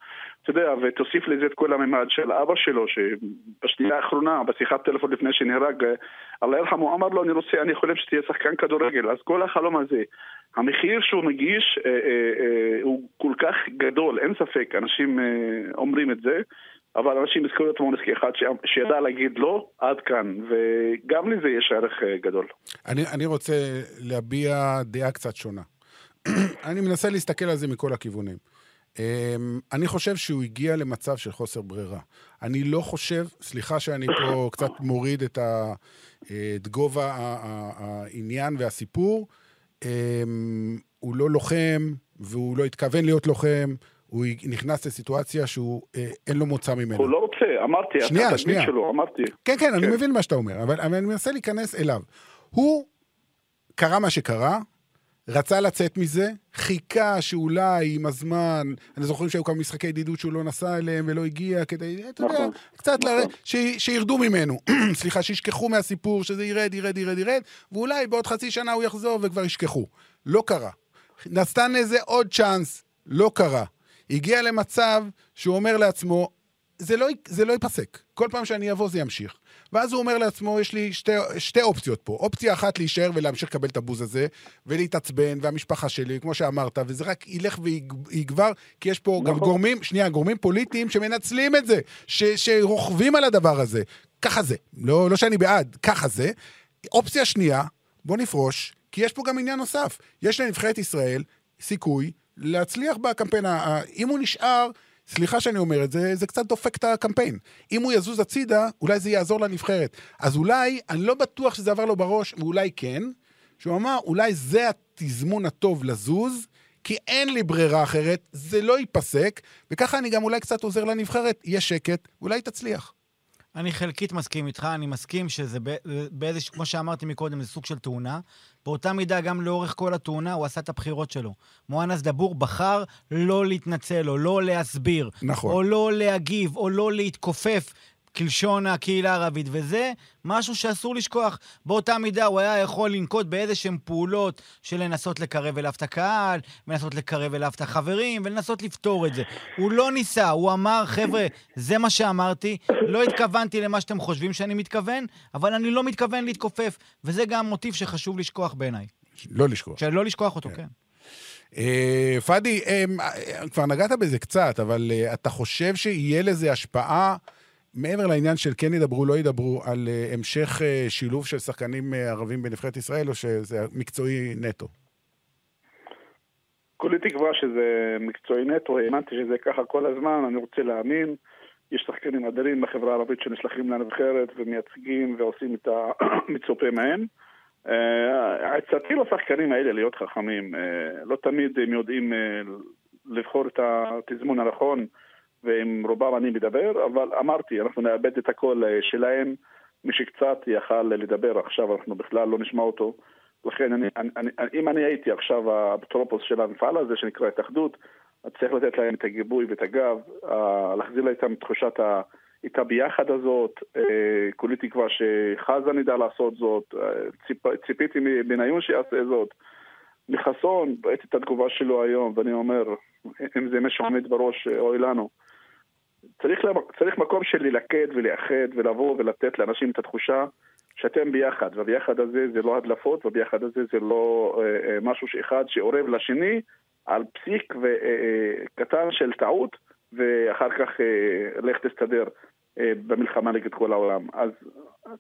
אתה יודע, ותוסיף לזה את כל הממד של אבא שלו, שבשנייה האחרונה, בשיחת טלפון לפני שנהרג, אללה ירחמו, אמר לו, אני חולם שתהיה שחקן כדורגל. אז כל החלום הזה, המחיר שהוא מגיש הוא כל כך גדול, אין ספק, אנשים אומרים את זה, אבל אנשים מזכירו את מואנס כאחד שידע להגיד לא, עד כאן, וגם לזה יש ערך גדול. אני רוצה להביע דעה קצת שונה. אני מנסה להסתכל על זה מכל הכיוונים. אני חושב שהוא הגיע למצב של חוסר ברירה. אני לא חושב, סליחה שאני פה קצת מוריד את גובה העניין והסיפור, הוא לא לוחם, והוא לא התכוון להיות לוחם, הוא נכנס לסיטואציה שהוא אין לו מוצא ממנו. הוא לא רוצה, אמרתי, אתה תגיד שלו, אמרתי. כן, כן, אני מבין מה שאתה אומר, אבל אני מנסה להיכנס אליו. הוא קרא מה שקרה, רצה לצאת מזה, חיכה שאולי עם הזמן, אני זוכרים שהיו כמה משחקי ידידות שהוא לא נסע אליהם ולא הגיע, כדי, אתה יודע, קצת שירדו ממנו, סליחה, שישכחו מהסיפור, שזה ירד, ירד, ירד, ירד, ואולי בעוד חצי שנה הוא יחזור וכבר ישכחו. לא קרה. נתן איזה עוד צ'אנס, לא קרה. הגיע למצב שהוא אומר לעצמו, זה לא ייפסק. כל פעם שאני אבוא זה ימשיך. ואז הוא אומר לעצמו, יש לי שתי אופציות פה. אופציה אחת להישאר ולהמשיך לקבל את הבוז הזה, ולהתעצבן, והמשפחה שלי, כמו שאמרת, וזה רק ילך ויגבר, כי יש פה גם גורמים, גורמים פוליטיים שמנצלים את זה, שרוכבים על הדבר הזה. ככה זה. לא שאני בעד, ככה זה. אופציה שנייה, בוא נפרוש, כי יש פה גם עניין נוסף. יש לנבחרת ישראל סיכוי להצליח בקמפיין. אם הוא נשאר, סליחה שאני אומר את זה, זה קצת דופק את הקמפיין. אם הוא יזוז הצידה, אולי זה יעזור לנבחרת. אז אולי, אני לא בטוח שזה עבר לו בראש, ואולי כן, שהוא אמר, אולי זה התזמון הטוב לזוז, כי אין לי ברירה אחרת, זה לא ייפסק, וככה אני גם אולי קצת עוזר לנבחרת, יהיה שקט, אולי תצליח. אני חלקית מסכים איתך, אני מסכים שזה באיזשהו, כמו שאמרתי מקודם, זה סוג של תאונה, באותה מידה גם לאורך כל התאונה הוא עשה את הבחירות שלו. מואנס דבור בחר לא להתנצל, או לא להסביר, נכון. או לא להגיב, או לא להתכופף, כלשון הקהילה הערבית, וזה משהו שאסור לשכוח. באותה מידה הוא היה יכול לנקוט באיזשהם פעולות של לנסות לקרב אליו את הקהל, לנסות לקרב אליו את החברים, ולנסות לפתור את זה. הוא לא ניסה, הוא אמר, חבר'ה, זה מה שאמרתי, לא התכוונתי למה שאתם חושבים שאני מתכוון, אבל אני לא מתכוון להתכופף, וזה גם מוטיב שחשוב לשכוח בעיניי. לא לשכוח. שלא לשכוח אותו, כן. פאדי, כבר נגעת בזה קצת, אבל אתה חושב שיהיה לזה השפעה מעבר לעניין של כן ידברו, לא ידברו, על המשך שילוב של שחקנים ערבים בנבחרת ישראל, או שזה מקצועי נטו? כולי תקווה שזה מקצועי נטו, האמנתי שזה ככה כל הזמן, אני רוצה להאמין, יש שחקנים אדירים בחברה הערבית שנשלחים לנבחרת, ומייצגים ועושים את המצופה מהם. עצתי לשחקנים האלה להיות חכמים, לא תמיד הם יודעים לבחור את התזמון הנכון, ועם רובם אני מדבר, אבל אמרתי, אנחנו נאבד את הקול שלהם, מי שקצת יכל לדבר עכשיו, אנחנו בכלל לא נשמע אותו, לכן אם אני הייתי עכשיו האפוטרופוס של המפעל הזה, שנקרא התאחדות, אני צריך לתת להם את הגיבוי ואת הגב, להחזיר להם תחושת איתה ביחד הזאת, כולי תקווה שחזן ידע לעשות זאת, ציפיתי מבניון שיעשה זאת, מחסון, ראיתי את התגובה שלו היום, ואני אומר, אם זה מה שעומד בראש או אלינו, צריך מקום של ללכד ולאחד ולבוא ולתת לאנשים את התחושה שאתם ביחד, וביחד הזה זה לא הדלפות, וביחד הזה זה לא משהו שאחד שעורב לשני על פסיק וקטן של טעות, ואחר כך לך תסתדר במלחמה נגד כל העולם. אז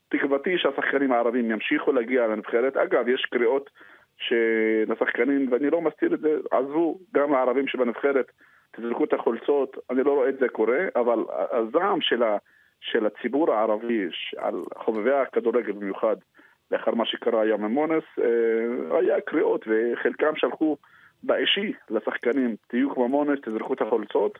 תקוותי שהשחקנים הערבים ימשיכו להגיע לנבחרת. אגב, יש קריאות שלשחקנים, ואני לא מסתיר את זה, עזבו גם הערבים שבנבחרת, תזרקו את החולצות, אני לא רואה את זה קורה, אבל הזעם של הציבור הערבי, על חובבי הכדורגל במיוחד, לאחר מה שקרה היה ממונס, היה קריאות, וחלקם שלחו באישי לשחקנים, תהיו כמו מואנס, תזרחו את החולצות.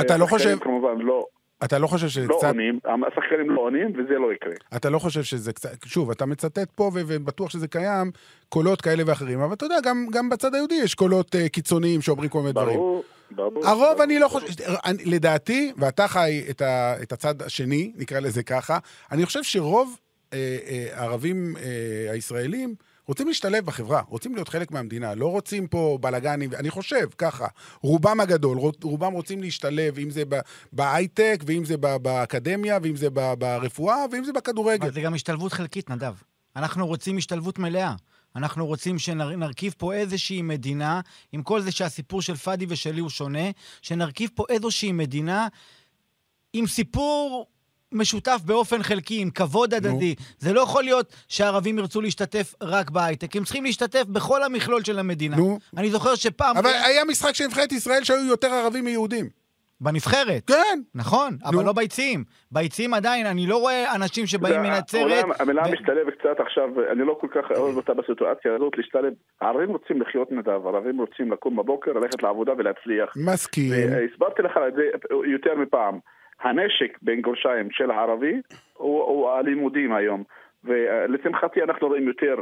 אתה לא חושב... כמובן, לא... אתה לא חושב שזה קצת... לא עונים, השחקנים לא עונים, וזה לא יקרה. אתה לא חושב שזה קצת... שוב, אתה מצטט פה, ובטוח שזה קיים, קולות כאלה ואחרים, אבל אתה יודע, גם בצד היהודי יש קולות קיצוניים שאומרים כל מיני דברים. ברור, ברור. הרוב אני לא חושב... לדעתי, ואתה חי את הצד השני, נקרא לזה ככה, אני חושב שרוב הערבים הישראלים רוצים להשתלב בחברה, רוצים להיות חלק מהמדינה, לא רוצים פה בלגנים, אני חושב, ככה, רובם הגדול, רובם רוצים להשתלב, אם זה בהייטק, ואם זה באקדמיה, ואם זה ברפואה, ואם זה בכדורגל. אבל זה גם השתלבות חלקית, נדב. אנחנו רוצים השתלבות מלאה. אנחנו רוצים שנרכיב פה איזושהי מדינה, עם כל זה שהסיפור של פאדי ושלי הוא שונה, שנרכיב פה איזושהי מדינה עם סיפור... משותף באופן חלקי, עם כבוד הדדי. זה לא יכול להיות שהערבים ירצו להשתתף רק בהייטק, הם צריכים להשתתף בכל המכלול של המדינה. אני זוכר שפעם... אבל היה משחק של נבחרת ישראל שהיו יותר ערבים מיהודים. בנבחרת. כן. נכון, אבל לא ביצים. ביצים עדיין, אני לא רואה אנשים שבאים מנצרת... המילה משתלב קצת עכשיו, אני לא כל כך אוהב אותה בסיטואציה הזאת, להשתלב. הערבים רוצים לחיות נדב, הערבים רוצים לקום בבוקר, ללכת לעבודה ולהצליח. מסכים. הסברתי לך את זה יותר מפעם. הנשק בין גורשיים של הערבי הוא הלימודים היום, ולצמחתי אנחנו רואים יותר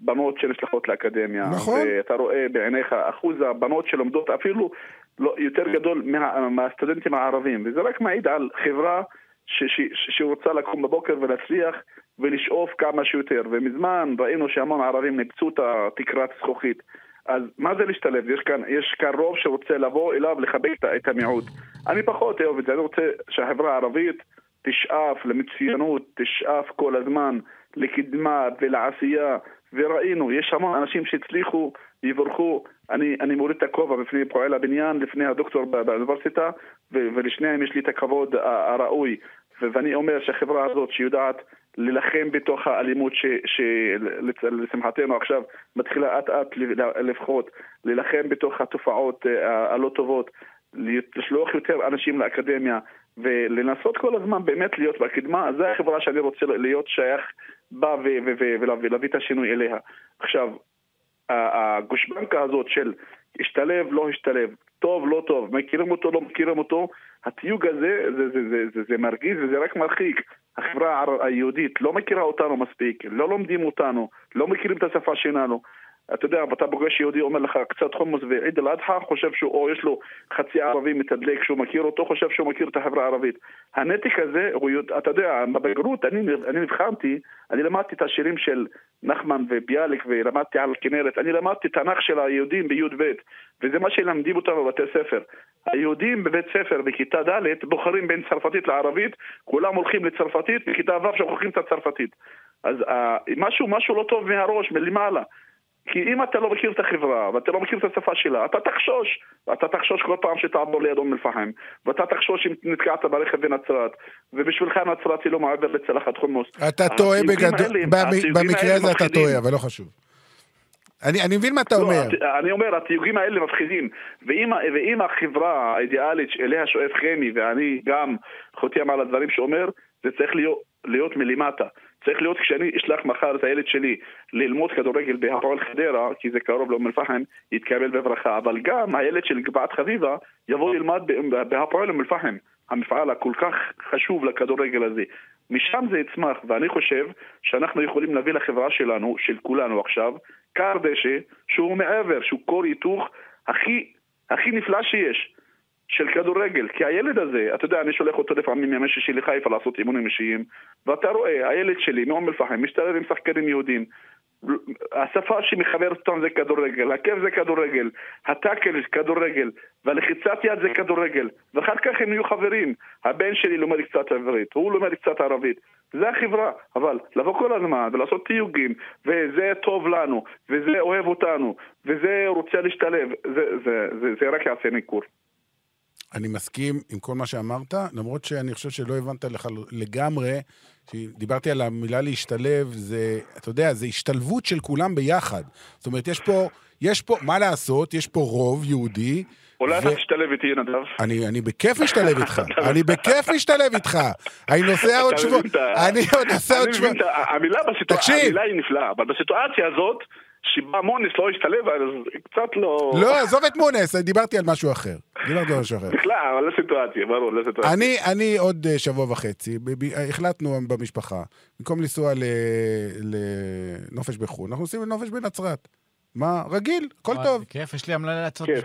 בנות שנשלחות לאקדמיה, נכון. ואתה רואה בעיניך אחוז הבנות שלומדות אפילו לא, יותר גדול מהסטודנטים הערבים, וזה רק מעיד על חברה שרוצה לקום בבוקר ולהצליח ולשאוף כמה שיותר, ומזמן ראינו שהמון הערבים נפצו את התקרת זכוכית. אז מה זה להשתלב? יש כאן רוב שרוצה לבוא אליו לחבק את המיעוט. אני פחות אוהב את זה, אני רוצה שהחברה הערבית תשאף למצוינות, תשאף כל הזמן לקדמה ולעשייה, וראינו, יש המון אנשים שהצליחו, יבורכו, אני מוריד את הכובע בפני פועל הבניין, לפני הדוקטור באוניברסיטה, ולשניהם יש לי את הכבוד הראוי, ואני אומר שהחברה הזאת שיודעת ללחם בתוך האלימות שלשמחתנו עכשיו מתחילה עד לפחות, ללחם בתוך התופעות הלא טובות, לשלוח יותר אנשים לאקדמיה ולנסות כל הזמן באמת להיות בקדמה, זו החברה שאני רוצה להיות שייך בה ולהביא את השינוי אליה. עכשיו, הגושבנקה הזאת של השתלב, לא השתלב, טוב, לא טוב, מכירים אותו, לא מכירים אותו, התיוג הזה זה מרגיז וזה רק מרחיק. החברה היהודית לא מכירה אותנו מספיק, לא לומדים אותנו, לא מכירים את השפה שלנו. אתה יודע, אתה פוגש יהודי אומר לך קצת חומוס ועיד אל אדחה, חושב שהוא, או יש לו חצי ערבי מתדלק שהוא מכיר אותו, חושב שהוא מכיר את החברה הערבית. הנתק הזה, אתה יודע, בבגרות אני נבחנתי, אני למדתי את השירים של נחמן וביאליק ולמדתי על כנרת, אני למדתי תנ"ך של היהודים בי"ב, וזה מה שלמדים אותנו בבתי ספר. היהודים בבית ספר בכיתה ד' בוחרים בין צרפתית לערבית, כולם הולכים לצרפתית, בכיתה ו' שוכחים את הצרפתית. אז משהו לא טוב מהראש, מלמעלה. כי אם אתה לא מכיר את החברה, ואתה לא מכיר את השפה שלה, אתה תחשוש. אתה תחשוש כל פעם שתעבור ליד אום אל-פחם. ואתה תחשוש אם נתקעת ברכב בנצרת. ובשבילך נצרת היא לא מעבר לצלחת חומוס. אתה טועה בגדול. במקרה הזה אתה טועה, אבל לא חשוב. אני מבין מה אתה אומר. אני אומר, התיוגים האלה מפחידים. ואם החברה האידיאלית אליה שואף חמי, ואני גם חותם על הדברים שאומר, זה צריך להיות מלמטה. צריך להיות כשאני אשלח מחר את הילד שלי ללמוד כדורגל בהפועל חדרה, כי זה קרוב לאום אל-פחם, יתקבל בברכה. אבל גם הילד של גבעת חביבה יבוא ללמד בהפועל אום אל-פחם. המפעל הכל כך חשוב לכדורגל הזה. משם זה יצמח, ואני חושב שאנחנו יכולים להביא לחברה שלנו, של כולנו עכשיו, קר דשא, שהוא מעבר, שהוא קור היתוך הכי נפלא שיש. של כדורגל, כי הילד הזה, אתה יודע, אני שולח אותו לפעמים ימי שישי לחיפה לעשות אימונים אישיים, ואתה רואה, הילד שלי מאום אל-פחם משתלב עם שחקנים יהודים, השפה שמחברת אותם זה כדורגל, הכיף זה כדורגל, הטאקל זה כדורגל, והלחיצת יד זה כדורגל, ואחר כך הם יהיו חברים, הבן שלי לומד קצת עברית, הוא לומד קצת ערבית, זה החברה, אבל לבוא כל הזמן ולעשות תיוגים, וזה טוב לנו, וזה אוהב אותנו, וזה רוצה להשתלב, זה רק יעשה ניקור. אני מסכים עם כל מה שאמרת, למרות שאני חושב שלא הבנת לך לגמרי, שדיברתי על המילה להשתלב, זה, אתה יודע, זה השתלבות של כולם ביחד. זאת אומרת, יש פה, מה לעשות, יש פה רוב יהודי. אולי אתה תשתלב איתי, נדב? אני בכיף אשתלב איתך. אני בכיף אשתלב איתך. אני נוסע עוד שבוע. אני עוד נוסע עוד שבוע. המילה היא נפלאה, אבל בסיטואציה הזאת, שבה מואנס לא השתלב, אז קצת לא... לא, עזוב את מואנס, דיברתי על משהו אחר. בכלל, על הסיטואציה, ברור, על הסיטואציה. אני עוד שבוע וחצי, החלטנו במשפחה, במקום לנסוע לנופש בחו"ל, אנחנו עושים לנופש בנצרת. מה? רגיל, הכל טוב. כיף, יש לי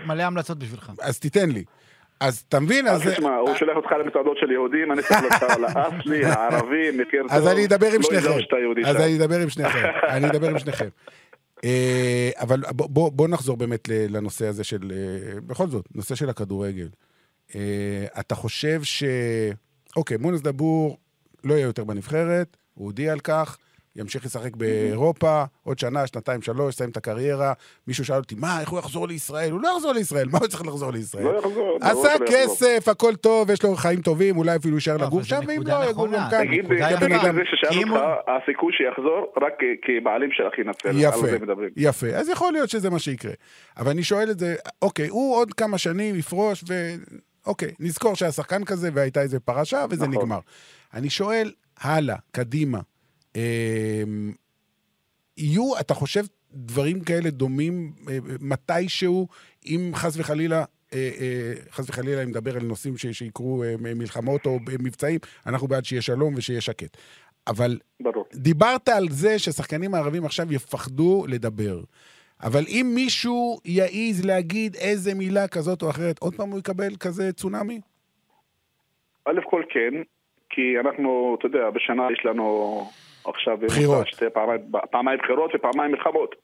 מלא המלצות בשבילך. אז תיתן לי. אז תמבין, אז... תשמע, הוא שולח אותך למסעדות של יהודים, אני שולח אותך על האסלי, הערבי, מכיר... אז אני אדבר עם שניכם. אז אני אדבר עם שניכם. אני אדבר עם שניכם. אבל בוא נחזור באמת לנושא הזה של... בכל זאת, נושא של הכדורגל. אתה חושב ש... אוקיי, מואנס דבור לא יהיה יותר בנבחרת, הוא הודיע על כך, ימשיך לשחק באירופה, עוד שנה, שנתיים, שלוש, סיים את הקריירה, מישהו שאל אותי, מה, איך הוא יחזור לישראל? הוא לא יחזור לישראל, מה הוא צריך לחזור לישראל? לא יחזור. עשה כסף, הכל טוב, יש לו חיים טובים, אולי אפילו יישאר לגור שם, ואם לא, יגור גם כאן. תגיד, זה ששאל אותך, הסיכוי שיחזור רק כבעלים של אחי נצל. יפה, אז יכול להיות שזה מה שיקרה. אבל אני שואל את זה, אוקיי, הוא עוד כמה שנים יפרוש, ואוקיי, נזכור שהשחקן כזה, והייתה איזה פרשה, וזה נגמר. אני שואל, הלאה, קדימה. יהיו, אתה חושב, דברים כאלה דומים מתישהו, אם חס וחלילה, אם מדבר על נושאים שיקרו מלחמות או מבצעים, אנחנו בעד שיהיה שלום ושיהיה שקט. אבל דיברת על זה ששחקנים הערבים עכשיו יפחדו לדבר. אבל אם מישהו יעיז להגיד איזה מילה כזאת או אחרת, עוד פעם הוא יקבל כזה צונאמי? א' כל כן, כי אנחנו, אתה יודע, בשנה יש לנו... עכשיו פעמיים בחירות ופעמיים מלחמות,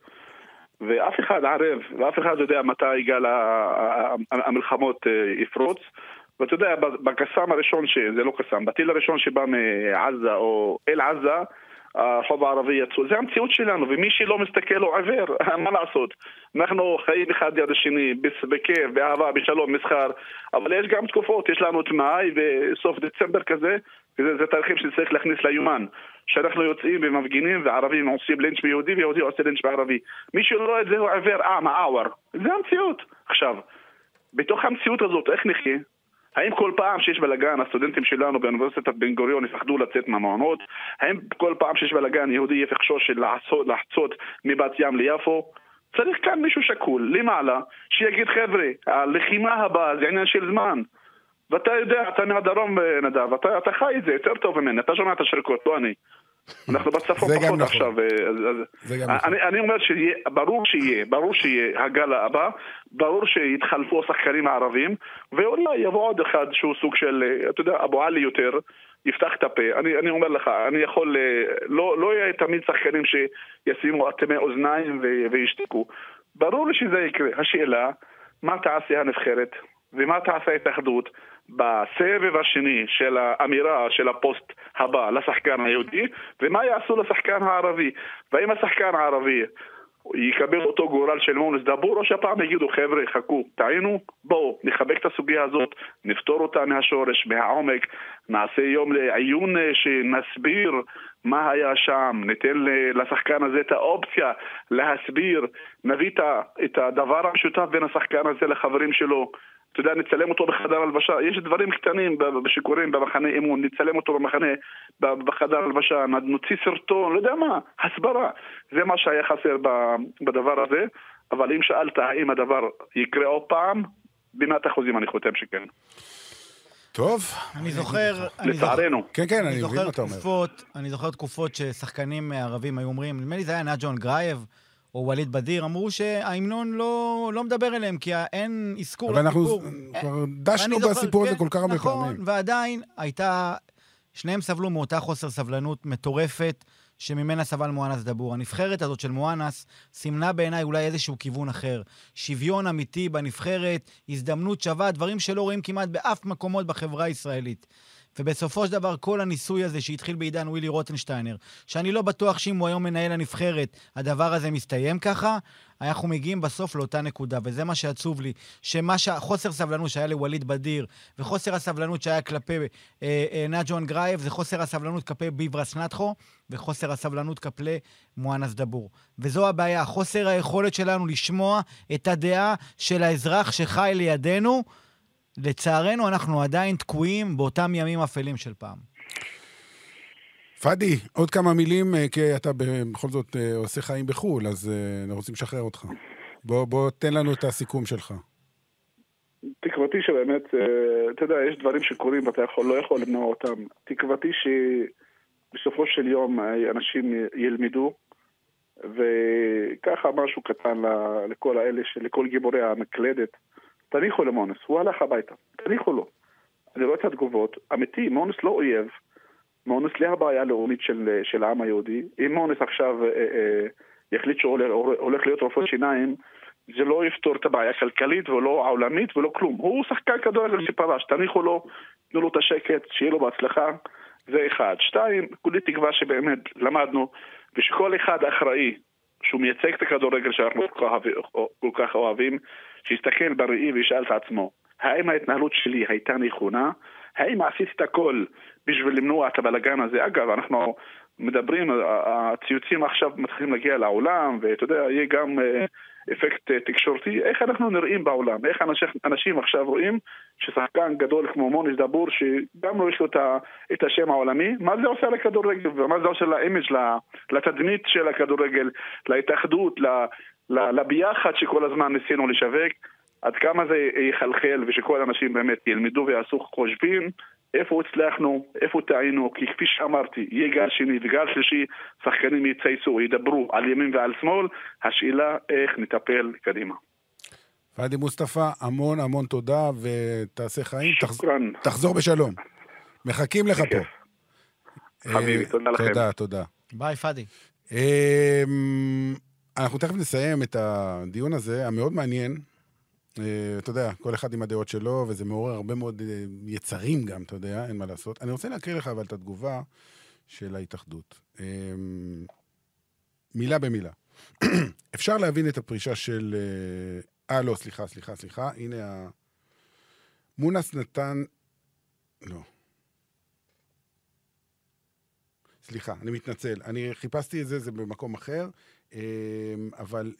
ואף אחד ערב ואף אחד יודע מתי גל המלחמות יפרוץ. ואתה יודע, בקסם הראשון, זה לא קסם, בטיל הראשון שבא מעזה או אל עזה, החוב הערבי יצאו. זה המציאות שלנו, ומי שלא מסתכל הוא עבר. מה לעשות, אנחנו חיים אחד יד השני, בכיף, באהבה, בשלום, מסחר, אבל יש גם תקופות. יש לנו את מאי וסוף דצמבר כזה, זה תאריכים שצריך להכניס ליומן, שאנחנו יוצאים ומפגינים, וערבים עושים לינץ' ביהודי, ויהודי עושה לינץ' בערבי. מי שלא את זה הוא עבר, מעוור. זה המציאות. עכשיו, בתוך המציאות הזאת, איך נחיה? האם כל פעם שיש בלגן, הסטודנטים שלנו באוניברסיטת בן גוריון יפחדו לצאת מהמעונות? האם כל פעם שיש בלגן, יהודי יפחשוש לחצות מבת ים ליפו? צריך כאן מישהו שקול, למעלה, שיגיד, חבר'ה, הלחימה הבאה זה עניין של זמן. ואתה יודע, אתה מהדרום, נדב, אתה חי את זה יותר טוב ממני, אתה שומע את השריקות, לא אני. אנחנו בצפון פחות עכשיו. אני אומר שברור שיהיה הגל הבא, ברור שיתחלפו השחקנים הערבים, ואולי יבוא עוד אחד שהוא סוג של, אתה יודע, אבו עלי יותר, יפתח את הפה. אני אומר לך, אני יכול, לא יהיה תמיד שחקנים שישימו אטמי אוזניים וישתיקו. ברור שזה יקרה. השאלה, מה תעשה הנבחרת? ומה תעשה התאחדות בסבב השני של האמירה של הפוסט הבא לשחקן היהודי, ומה יעשו לשחקן הערבי? ואם השחקן הערבי יקבל אותו גורל של מואנס דבור, או שהפעם יגידו, חבר'ה, חכו, תעינו, בואו, נחבק את הסוגיה הזאת, נפתור אותה מהשורש, מהעומק, נעשה יום לעיון שנסביר מה היה שם, ניתן לשחקן הזה את האופציה להסביר, נביא את הדבר המשותף בין השחקן הזה לחברים שלו, אתה יודע, נצלם אותו בחדר הלבשה. יש דברים קטנים בשיקורים במחנה אימון, נצלם אותו בחדר הלבשה, נוציא סרטון, לא יודע מה, הסברה. זה מה שהיה חסר בדבר הזה. אבל אם שאלת האם הדבר יקרה עוד פעם, ב100% אני חותם שכן. טוב. אני זוכר... לצערנו. כן, כן, אני מבין מה אתה אומר. אני זוכר תקופות ששחקנים ערבים היו אומרים, נדמה לי זה היה נג'ון גרייב, או וליד בדיר, אמרו שהאמנון לא מדבר אליהם, כי אין עסקור לסיפור. אבל אנחנו דשנו בסיפור הזה כל כך הרבה פעמים. נכון, ועדיין הייתה, שניהם סבלו מאותה חוסר סבלנות מטורפת, שממנה סבל מואנס דבור. הנבחרת הזאת של מואנס סימנה בעיניי אולי איזשהו כיוון אחר. שוויון אמיתי בנבחרת, הזדמנות שווה, דברים שלא רואים כמעט באף מקומות בחברה הישראלית. ובסופו של דבר כל הניסוי הזה שהתחיל בעידן ווילי רוטנשטיינר, שאני לא בטוח שאם הוא היום מנהל הנבחרת, הדבר הזה מסתיים ככה, אנחנו מגיעים בסוף לאותה נקודה, וזה מה שעצוב לי, חוסר סבלנות שהיה לווליד בדיר, וחוסר הסבלנות שהיה כלפי נג'ון גרייב, זה חוסר הסבלנות כלפי ביברס נתחו, וחוסר הסבלנות כלפי מואנס דבור. וזו הבעיה, חוסר היכולת שלנו לשמוע את הדעה של האזרח שחי לידינו, לצערנו אנחנו עדיין תקועים באותם ימים אפלים של פעם. פאדי, עוד כמה מילים, כי אתה בכל זאת עושה חיים בחול, אז אנחנו רוצים לשחרר אותך. בוא תן לנו את הסיכום שלך. תקוותי שבאמת, אתה יודע, יש דברים שקורים ואתה לא יכול למנוע אותם. תקוותי שבסופו של יום אנשים ילמדו, וככה משהו קטן לכל האלה, לכל גיבורי המקלדת, תניחו למואנס, הוא הלך הביתה, תניחו לו. אני רואה את התגובות, אמיתי, מואנס לא אויב, מואנס לא הבעיה לאומית של העם היהודי. אם מואנס עכשיו יחליט שהוא הולך להיות רופא שיניים, זה לא יפתור את הבעיה כלכלית ולא עולמית ולא כלום. הוא שחקן כדורגל שפרש, תניחו לו, תנו לו את השקט, שיהיה לו בהצלחה. זה אחד. שתיים, כולי תקווה שבאמת למדנו, ושכל אחד אחראי שהוא מייצג את הכדורגל שאנחנו כל כך אוהבים, שיסתכל בראי וישאל את עצמו, האם ההתנהלות שלי הייתה נכונה? האם עשיתי את הכל בשביל למנוע את הבלגן הזה? אגב, אנחנו מדברים, הציוצים עכשיו מתחילים להגיע לעולם, ואתה יודע, יהיה גם אפקט תקשורתי. איך אנחנו נראים בעולם? איך אנשים עכשיו רואים ששחקן גדול כמו מואנס דבור, שגם לא יש לו את השם העולמי, מה זה עושה לכדורגל? ומה זה עושה לאימג', לתדמית של הכדורגל, להתאחדות, לביחד שכל הזמן ניסינו לשווק? עד כמה זה יחלחל, ושכל האנשים באמת ילמדו ויעשו חושבים איפה הצלחנו, איפה טעינו, כי כפי שאמרתי, יהיה גל שני וגל שלישי, שחקנים יצייצו, ידברו על ימין ועל שמאל, השאלה איך נטפל קדימה. פאדי מוסטפא, המון המון תודה, ותעשה חיים, תחזור בשלום. מחכים לך פה. חביבי, תודה לכם. תודה, תודה. ביי פאדי. אנחנו תכף נסיים את הדיון הזה, המאוד מעניין, אתה יודע, כל אחד עם הדעות שלו, וזה מעורר הרבה מאוד יצרים גם, אתה יודע, אין מה לעשות. אני רוצה להקריא לך אבל את התגובה של ההתאחדות. מילה במילה. אפשר להבין את הפרישה של... לא, סליחה. הנה מואנס נתן... לא. סליחה, אני מתנצל. אני חיפשתי את זה, זה במקום אחר, אבל...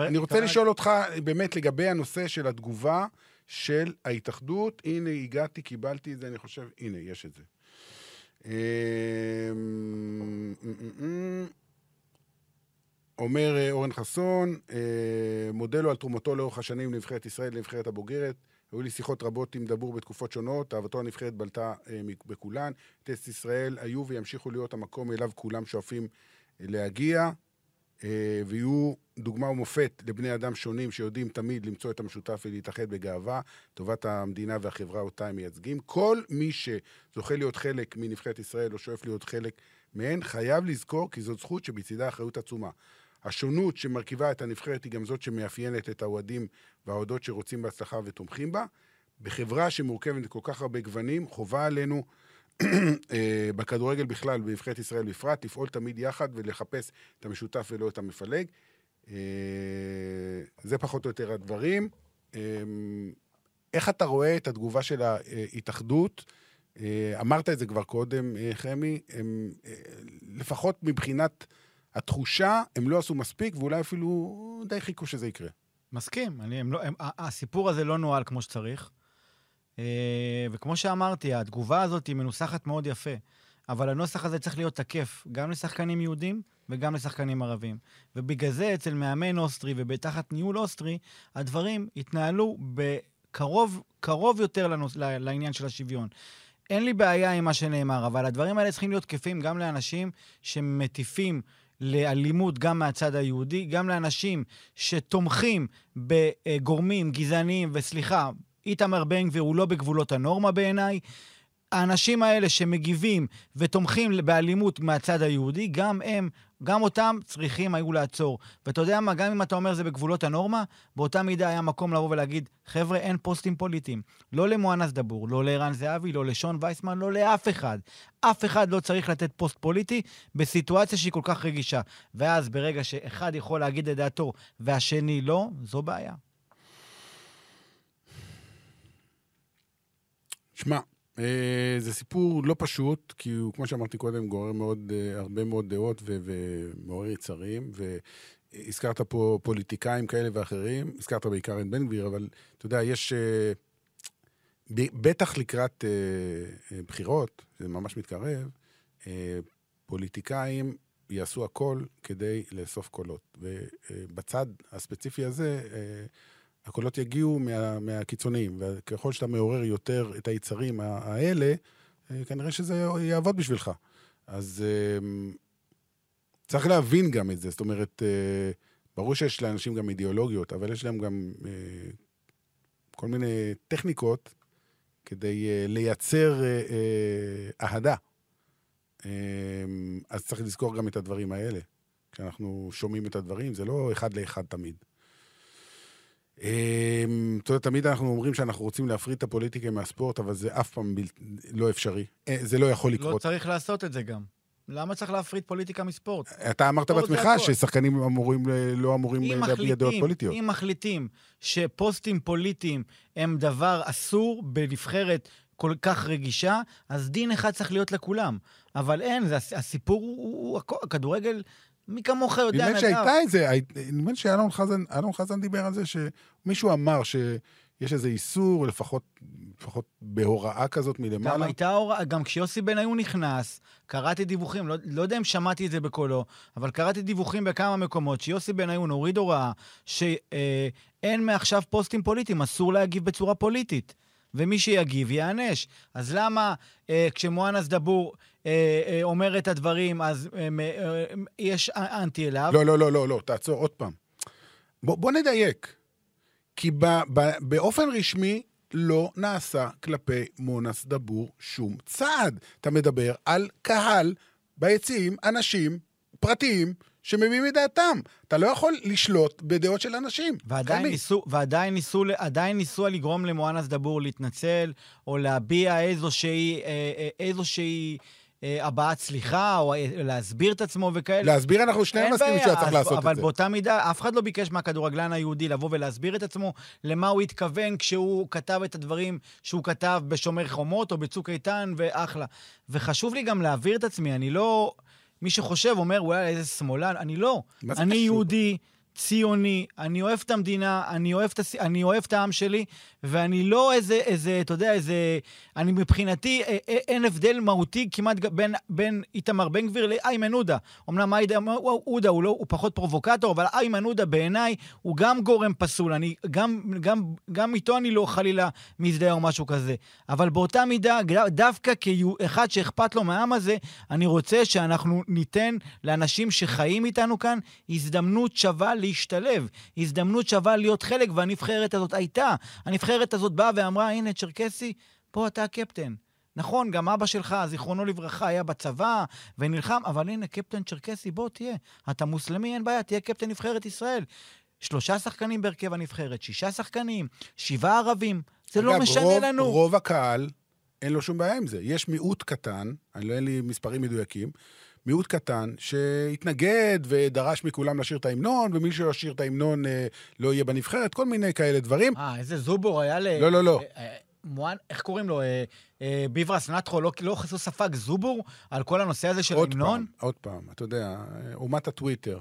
אני רוצה לשאול אותך באמת לגבי הנושא של התגובה של ההתאחדות. הנה, הגעתי, קיבלתי את זה, אני חושב, הנה, יש את זה. אומר אורן חסון, מודה לו על תרומתו לאורך השנים לנבחרת ישראל, לנבחרת הבוגרת. היו לי שיחות רבות עם דבור בתקופות שונות, אהבתו הנבחרת בלטה בכולן. טסט ישראל היו וימשיכו להיות המקום אליו כולם שואפים להגיע. ויהיו דוגמה ומופת לבני אדם שונים שיודעים תמיד למצוא את המשותף ולהתאחד בגאווה, טובת המדינה והחברה אותה הם מייצגים. כל מי שזוכה להיות חלק מנבחרת ישראל או שואף להיות חלק מהן, חייב לזכור כי זאת זכות שבצדה אחריות עצומה. השונות שמרכיבה את הנבחרת היא גם זאת שמאפיינת את האוהדים והאוהדות שרוצים בהצלחה ותומכים בה. בחברה שמורכבת כל כך הרבה גוונים, חובה עלינו בכדורגל בכלל, בנבחרת ישראל בפרט, לפעול תמיד יחד ולחפש את המשותף ולא את המפלג. זה פחות או יותר הדברים. איך אתה רואה את התגובה של ההתאחדות? אמרת את זה כבר קודם, חמי, לפחות מבחינת התחושה, הם לא עשו מספיק, ואולי אפילו די חיכו שזה יקרה. מסכים. הסיפור הזה לא נועל כמו שצריך. וכמו שאמרתי, התגובה הזאת היא מנוסחת מאוד יפה, אבל הנוסח הזה צריך להיות תקף גם לשחקנים יהודים וגם לשחקנים ערבים. ובגלל זה אצל מאמן אוסטרי ובתחת ניהול אוסטרי, הדברים התנהלו בקרוב יותר לעניין של השוויון. אין לי בעיה עם מה שנאמר, אבל הדברים האלה צריכים להיות תקפים גם לאנשים שמטיפים לאלימות גם מהצד היהודי, גם לאנשים שתומכים בגורמים גזעניים וסליחה, איתמר בן גביר הוא לא בגבולות הנורמה בעיניי. האנשים האלה שמגיבים ותומכים באלימות מהצד היהודי, גם אותם צריכים היו לעצור. ואתה יודע מה, גם אם אתה אומר זה בגבולות הנורמה, באותה מידה היה מקום לבוא ולהגיד, חבר'ה, אין פוסטים פוליטיים. לא למואנס דבור, לא לערן זהבי, לא לשון וייסמן, לא לאף אחד. אף אחד לא צריך לתת פוסט פוליטי בסיטואציה שהיא כל כך רגישה. ואז ברגע שאחד יכול להגיד את דעתו והשני לא, זו בעיה. שמע, זה סיפור לא פשוט, כי הוא, כמו שאמרתי קודם, גורר מאוד, הרבה מאוד דעות ומעורר יצרים, והזכרת פה פוליטיקאים כאלה ואחרים, הזכרת בעיקר את בן גביר, אבל אתה יודע, יש, בטח לקראת בחירות, זה ממש מתקרב, פוליטיקאים יעשו הכל כדי לאסוף קולות. ובצד הספציפי הזה, הקולות יגיעו מהקיצוניים, וככל שאתה מעורר יותר את היצרים האלה, כנראה שזה יעבוד בשבילך. אז צריך להבין גם את זה, זאת אומרת, ברור שיש לאנשים גם אידיאולוגיות, אבל יש להם גם כל מיני טכניקות, כדי לייצר אהדה. אז צריך לזכור גם את הדברים האלה. כשאנחנו שומעים את הדברים, זה לא אחד לאחד תמיד. תמיד אנחנו אומרים שאנחנו רוצים להפריד את הפוליטיקה מהספורט, אבל זה אף פעם לא אפשרי. זה לא יכול לקרות. לא צריך לעשות את זה גם. למה צריך להפריד פוליטיקה מספורט? אתה אמרת בעצמך ששחקנים לא אמורים להביע דעות פוליטיות. אם מחליטים שפוסטים פוליטיים הם דבר אסור בנבחרת כל כך רגישה, אז דין אחד צריך להיות לכולם. אבל אין, הסיפור הוא הכדורגל, מי כמוך יודע נדב. נדמה שאלון חזן דיבר על זה שמישהו אמר יש איזה איסור, לפחות בהוראה כזאת מלמעלה. גם הייתה הוראה, גם כשיוסי בניון נכנס, קראתי דיווחים, לא יודע אם שמעתי את זה בקולו, אבל קראתי דיווחים בכמה מקומות, שיוסי בניון הוריד הוראה, שאין מעכשיו פוסטים פוליטיים, אסור להגיב בצורה פוליטית, ומי שיגיב יענש. אז למה כשמואנס דבור אומר את הדברים, אז יש אנטי אליו? לא, תעצור עוד פעם. בוא נדייק. כי באופן רשמי לא נעשה כלפי מואנס דבור שום צעד. אתה מדבר על קהל ביציעים, אנשים פרטיים שמביאים את דעתם. אתה לא יכול לשלוט בדעות של אנשים. ועדיין ניסו לגרום למואנס דבור להתנצל, או להביע איזושהי הבעת סליחה, או להסביר את עצמו וכאלה. להסביר, אנחנו שניהם מסכימים שצריך לעשות את זה. אבל באותה מידה, אף אחד לא ביקש מהכדורגלן היהודי לבוא ולהסביר את עצמו, למה הוא התכוון כשהוא כתב את הדברים שהוא כתב בשומר חומות, או בצוק איתן, ואחלה. וחשוב לי גם להעביר את עצמי, אני לא... מי שחושב אומר, אולי איזה שמאלן, אני לא. אני יהודי, ציוני, אני אוהב את המדינה, אני אוהב את העם שלי, ואני לא איזה, אתה יודע, איזה, אני מבחינתי, אין הבדל מהותי כמעט בין איתמר בן גביר לאיימן עודה. אמנם איתמר עודה הוא פחות פרובוקטור, אבל איימן עודה בעיניי הוא גם גורם פסול, גם איתו אני לא חלילה מזדהה או משהו כזה. אבל באותה מידה, דווקא כאחד שאכפת לו מהעם הזה, אני רוצה שאנחנו ניתן לאנשים שחיים איתנו כאן הזדמנות שווה להשתלב, הזדמנות שווה להיות חלק, והנבחרת הזאת הייתה. הנבחרת הזאת באה ואמרה, הנה צ'רקסי, פה אתה הקפטן. נכון, גם אבא שלך, זיכרונו לברכה, היה בצבא ונלחם, אבל הנה, קפטן צ'רקסי, בוא תהיה. אתה מוסלמי, אין בעיה, תהיה קפטן נבחרת ישראל. 3 שחקנים בהרכב הנבחרת, 6 שחקנים, 7 ערבים. זה אגב, לא משנה רוב, לנו. רוב הקהל, אין לו שום בעיה עם זה. יש מיעוט קטן, אין לי מספרים מדויקים, מיעוט קטן שהתנגד ודרש מכולם לשיר את ההמנון, ומי שלא שיר את ההמנון לא יהיה בנבחרת, כל מיני כאלה דברים. איזה זובור היה ל... לא. איך קוראים לו? ביברס נטחו, לא ספג זובור על כל הנושא הזה של ההמנון? עוד פעם, אתה יודע, אומת הטוויטר.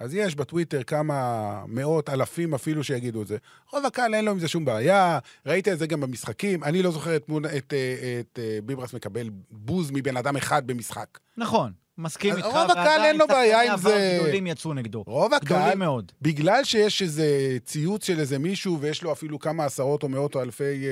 אז יש בטוויטר כמה מאות, אלפים אפילו שיגידו את זה. רוב הקהל אין לו עם זה שום בעיה, ראיתי את זה גם במשחקים, אני לא זוכר את ביברס מקבל בוז מבן אדם אחד במשחק. נכון. מסכים איתך, רוב הקהל אין לו בעיה עם זה. גדולים יצאו נגדו. רוב הקהל, בגלל שיש איזה ציוץ של איזה מישהו, ויש לו אפילו כמה עשרות או מאות או אלפי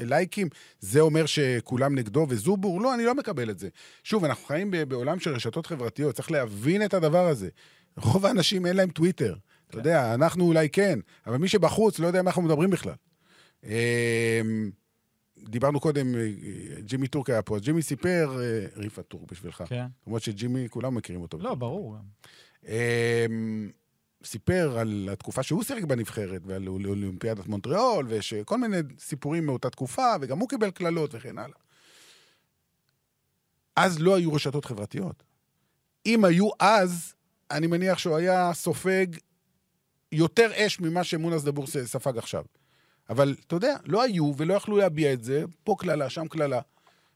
לייקים, זה אומר שכולם נגדו וזובור. לא, אני לא מקבל את זה. שוב, אנחנו חיים בעולם של רשתות חברתיות, צריך להבין את הדבר הזה. רוב האנשים אין להם טוויטר. אתה יודע, אנחנו אולי כן, אבל מי שבחוץ לא יודע מה אנחנו מדברים בכלל. דיברנו קודם, ג'ימי טורק היה פה, אז ג'ימי סיפר, ריפה טורק בשבילך. כן. למרות שג'ימי, כולם מכירים אותו. לא, ברור. סיפר על התקופה שהוא שיחק בנבחרת, ועל אולימפיאדת מונטריאול, וכל מיני סיפורים מאותה תקופה, וגם הוא קיבל כללות וכן הלאה. אז לא היו רשתות חברתיות. אם היו אז, אני מניח שהוא היה סופג יותר אש ממה שמואנס דבור ספג עכשיו. אבל, אתה יודע, לא היו ולא יכלו להביע את זה, פה כללה, שם כללה,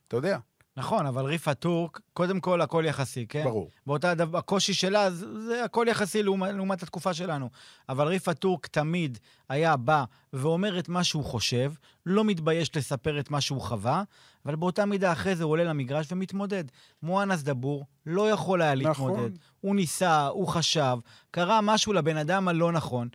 אתה יודע. נכון, אבל ריפה טורק, קודם כל הכל יחסי, כן? ברור. באותה הקושי שלה, זה הכל יחסי לעומת התקופה שלנו. אבל ריפה טורק תמיד היה בא ואומר את מה שהוא חושב, לא מתבייש לספר את מה שהוא חווה, אבל באותה מידה אחרי זה הוא עולה למגרש ומתמודד. מואנס דבור לא יכול היה להתמודד. נכון. הוא ניסה, הוא חשב, קרה משהו לבן אדם הלא נכון,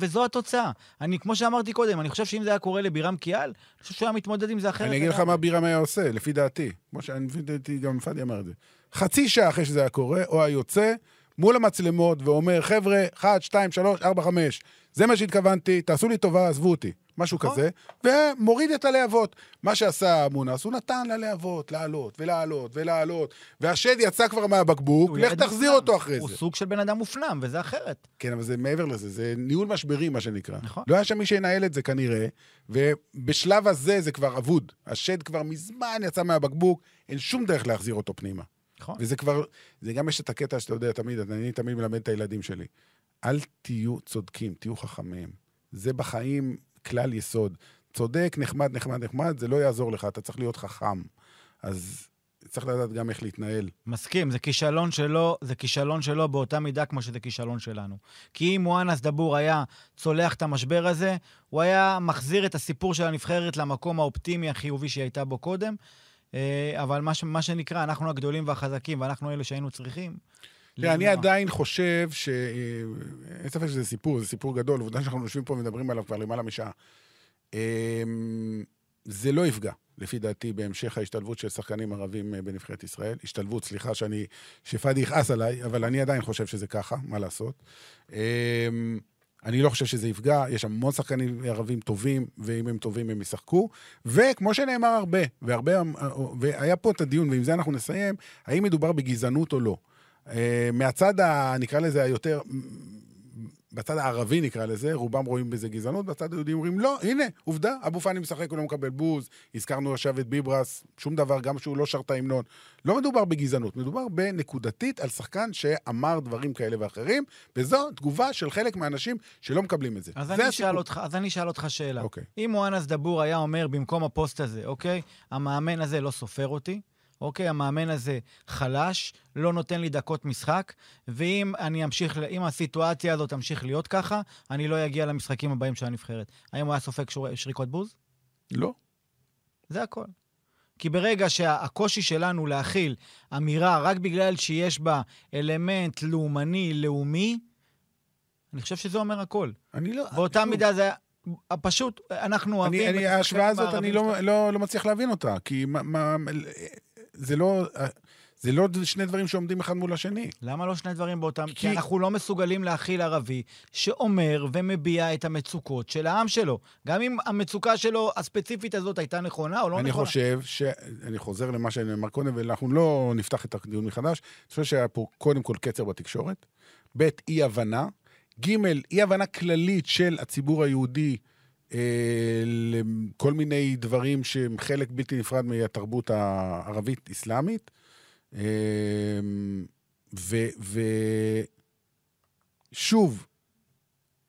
וזו התוצאה. אני, כמו שאמרתי קודם, אני חושב שאם זה היה קורה לבירם קיאל, אני חושב שהוא היה מתמודד עם זה אחרת. אני אגיד לך מה בירם היה עושה, לפי דעתי. כמו שאני דעתי, גם פאדי אמר את זה. חצי שעה אחרי שזה היה קורה, או היוצא, מול המצלמות, ואומר, חבר'ה, 1, 2, 3, 4, 5, זה מה שהתכוונתי, תעשו לי טובה, עזבו אותי. משהו כזה, ומוריד את הלהבות. מה שעשה מונס, הוא נתן ללהבות, לעלות ולעלות ולעלות, והשד יצא כבר מהבקבוק, לך תחזיר אותו אחרי זה. הוא סוג של בן אדם מופנם, וזה אחרת. כן, אבל זה מעבר לזה, זה ניהול משברים, מה שנקרא. לא היה שם מי שינהל את זה כנראה, ובשלב הזה זה כבר עבוד. השד כבר מזמן יצא מהבקבוק, אין שום דרך להחזיר אותו פנימה. וזה כבר, זה גם יש את הקטע שאתה יודע תמיד, אני תמיד מלמד את הילדים שלי. אל תהיו צודקים, תהיו חכמים. זה בחיים כלל יסוד. צודק, נחמד, זה לא יעזור לך, אתה צריך להיות חכם. אז צריך לדעת גם איך להתנהל. מסכים, זה כישלון שלו באותה מידה כמו שזה כישלון שלנו. כי אם מואנס דבור היה צולח את המשבר הזה, הוא היה מחזיר את הסיפור של הנבחרת למקום האופטימי החיובי שהיא הייתה בו קודם, אבל מה שנקרא, אנחנו הגדולים והחזקים, ואנחנו אלה שהיינו צריכים. אני עדיין חושב ש... אין ספק שזה סיפור, זה סיפור גדול, ועובדה שאנחנו יושבים פה ומדברים עליו כבר למעלה משעה. זה לא יפגע, לפי דעתי, בהמשך ההשתלבות של שחקנים ערבים בנבחרת ישראל. השתלבות, סליחה, שפאדי יכעס עליי, אבל אני עדיין חושב שזה ככה, מה לעשות. אני לא חושב שזה יפגע, יש המון שחקנים ערבים טובים, ואם הם טובים הם ישחקו, וכמו שנאמר הרבה, והיה פה את הדיון, ועם זה אנחנו נסיים, האם מדובר בגזענות או לא. מהצד, נקרא לזה היותר, בצד הערבי נקרא לזה, רובם רואים בזה גזענות, בצד היהודים אומרים, לא, הנה, עובדה, אבו פאני משחק, הוא לא מקבל בוז, הזכרנו עכשיו את ביברס, שום דבר, גם שהוא לא שרתה עם נון. לא מדובר בגזענות, מדובר בנקודתית על שחקן שאמר דברים כאלה ואחרים, וזו תגובה של חלק מהאנשים שלא מקבלים את זה. אז אני אשאל אותך שאלה. אוקיי. אם מואנס דבור היה אומר במקום הפוסט הזה, אוקיי, המאמן הזה לא סופר אותי, אוקיי, המאמן הזה חלש, לא נותן לי דקות משחק, ואם אני אמשיך, אם הסיטואציה הזאת תמשיך להיות ככה, אני לא אגיע למשחקים הבאים של הנבחרת. האם הוא היה סופג שריקות בוז? לא. זה הכל. כי ברגע שהקושי שלנו להכיל אמירה רק בגלל שיש בה אלמנט לאומני, אני חושב שזה אומר הכל. אני לא... באותה מידה זה היה... פשוט, אנחנו אוהבים... ההשוואה הזאת, אני לא מצליח להבין אותה, כי מה... זה לא שני דברים שעומדים אחד מול השני. למה לא שני דברים באותם? כי אנחנו לא מסוגלים להכיל ערבי שאומר ומביע את המצוקות של העם שלו. גם אם המצוקה שלו הספציפית הזאת הייתה נכונה או לא נכונה. אני חושב שאני חוזר למה שנאמר קודם, ואנחנו לא נפתח את הדיון מחדש. אני חושב שהיה פה קודם כל קצר בתקשורת, ב' אי-הבנה, ג' אי-הבנה כללית של הציבור היהודי, כל מיני דברים שהם חלק בלתי נפרד מהתרבות הערבית-איסלאמית, ושוב,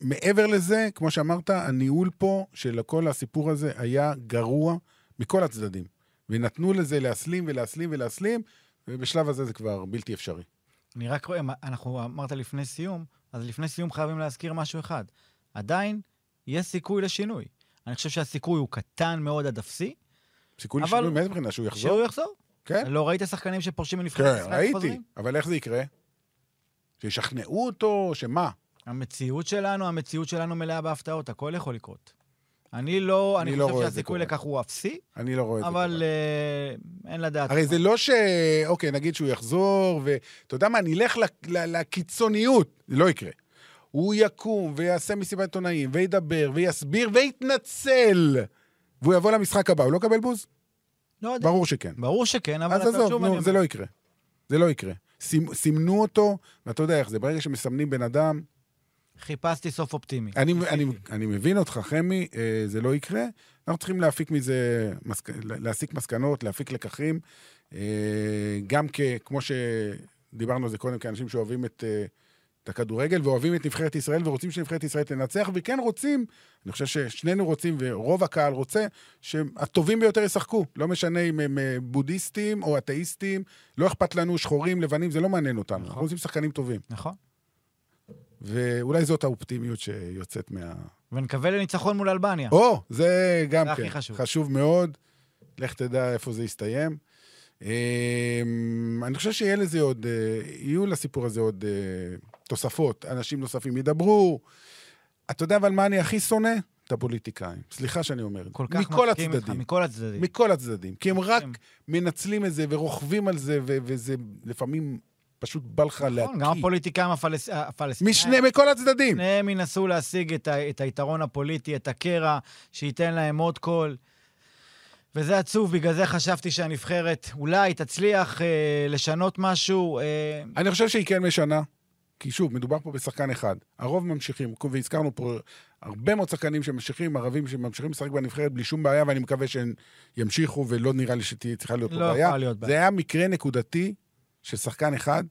מעבר לזה, כמו שאמרת, הניהול פה של כל הסיפור הזה היה גרוע מכל הצדדים, ונתנו לזה להסלים, ובשלב הזה זה כבר בלתי אפשרי. אני רק רואה, אנחנו אמרת לפני סיום, אז לפני סיום חייבים להזכיר משהו אחד. עדיין, יש סיכוי לשינוי. אני חושב שהסיכוי הוא קטן מאוד עד אפסי. סיכוי לשינוי מאיזה מבחינה? שהוא יחזור? שהוא יחזור. כן. לא ראית השחקנים שפורשים מנבחרת ישראל? כן, ראיתי. אבל איך זה יקרה? שישכנעו אותו, שמה? המציאות שלנו מלאה בהפתעות. הכל יכול לקרות. אני חושב שהסיכוי לכך הוא אפסי. אני לא רואה את זה. אבל אין לדעת. הרי זה לא ש... אוקיי, נגיד שהוא יחזור, ואתה יודע מה, אני אלך לקיצוניות. זה לא יקרה. הוא יקום ויעשה מסיבת עיתונאים, וידבר, ויסביר, ויתנצל. והוא יבוא למשחק הבא, הוא לא קבל בוז? לא יודע. ברור שכן, אבל... אז עזוב, זה לא יקרה. סימנו אותו, ואתה יודע איך זה, ברגע שמסמנים בן אדם... חיפשתי סוף אופטימי. אני מבין אותך, חמי, זה לא יקרה. אנחנו צריכים להפיק מזה, להסיק מסקנות, להפיק לקחים, גם כמו שדיברנו על זה קודם, כאנשים שאוהבים את... את הכדורגל, ואוהבים את נבחרת ישראל, ורוצים שנבחרת ישראל תנצח, וכן רוצים, אני חושב ששנינו רוצים, ורוב הקהל רוצה, שהטובים ביותר ישחקו, לא משנה אם הם בודיסטים או אתאיסטים, לא אכפת לנו שחורים, לבנים, זה לא מעניין אותם, אנחנו רוצים שחקנים טובים. נכון. ואולי זאת האופטימיות שיוצאת מה... ונקווה לניצחון מול אלבניה. או, זה גם כן. חשוב מאוד. לך תדע איפה זה יסתיים. אני חושב שיהיה לזה עוד, יהיו לסיפור הזה עוד תוספות, אנשים נוספים ידברו. אתה יודע אבל מה אני הכי שונא? את הפוליטיקאים. סליחה שאני אומר. מכל הצדדים. מכל הצדדים. מכל הצדדים. כי הם רק מנצלים את זה ורוכבים על זה, וזה לפעמים... פשוט בא לך להקיע. גם הפוליטיקאים הפלסטינאים. מכל הצדדים. שניהם ינסו להשיג את היתרון הפוליטי, את הקרע, שייתן להם עוד קול. וזה עצוב, בגלל זה חשבתי שהנבחרת אולי תצליח לשנות משהו. אני חושב שהיא כן משנה. כי שוב, מדובר פה בשחקן אחד. הרוב ממשיכים, והזכרנו פה הרבה מאוד שחקנים שממשיכים, ערבים שממשיכים לשחק בנבחרת בלי שום בעיה, ואני מקווה שהם ימשיכו, ולא נראה לי שצריכה להיות פה בעיה. זה היה מקרה נקודתי. ששחקן אחד,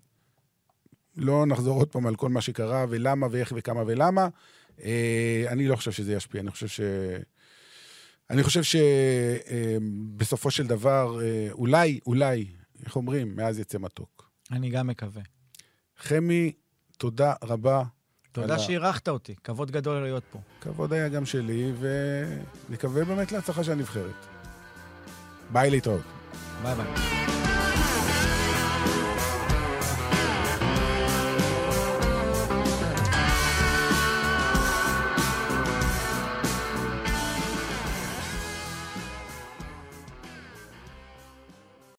לא נחזור עוד פעם על כל מה שקרה, ולמה, ואיך, וכמה, ולמה. אני לא חושב שזה ישפיע, אני חושב שבסופו של דבר, אולי, איך אומרים, מאז יצא מתוק. אני גם מקווה. חמי, תודה רבה. תודה שהירחת אותי, כבוד גדול להיות פה. כבוד היה גם שלי, ונקווה באמת להצלחה של הנבחרת. ביי להתראות. ביי ביי.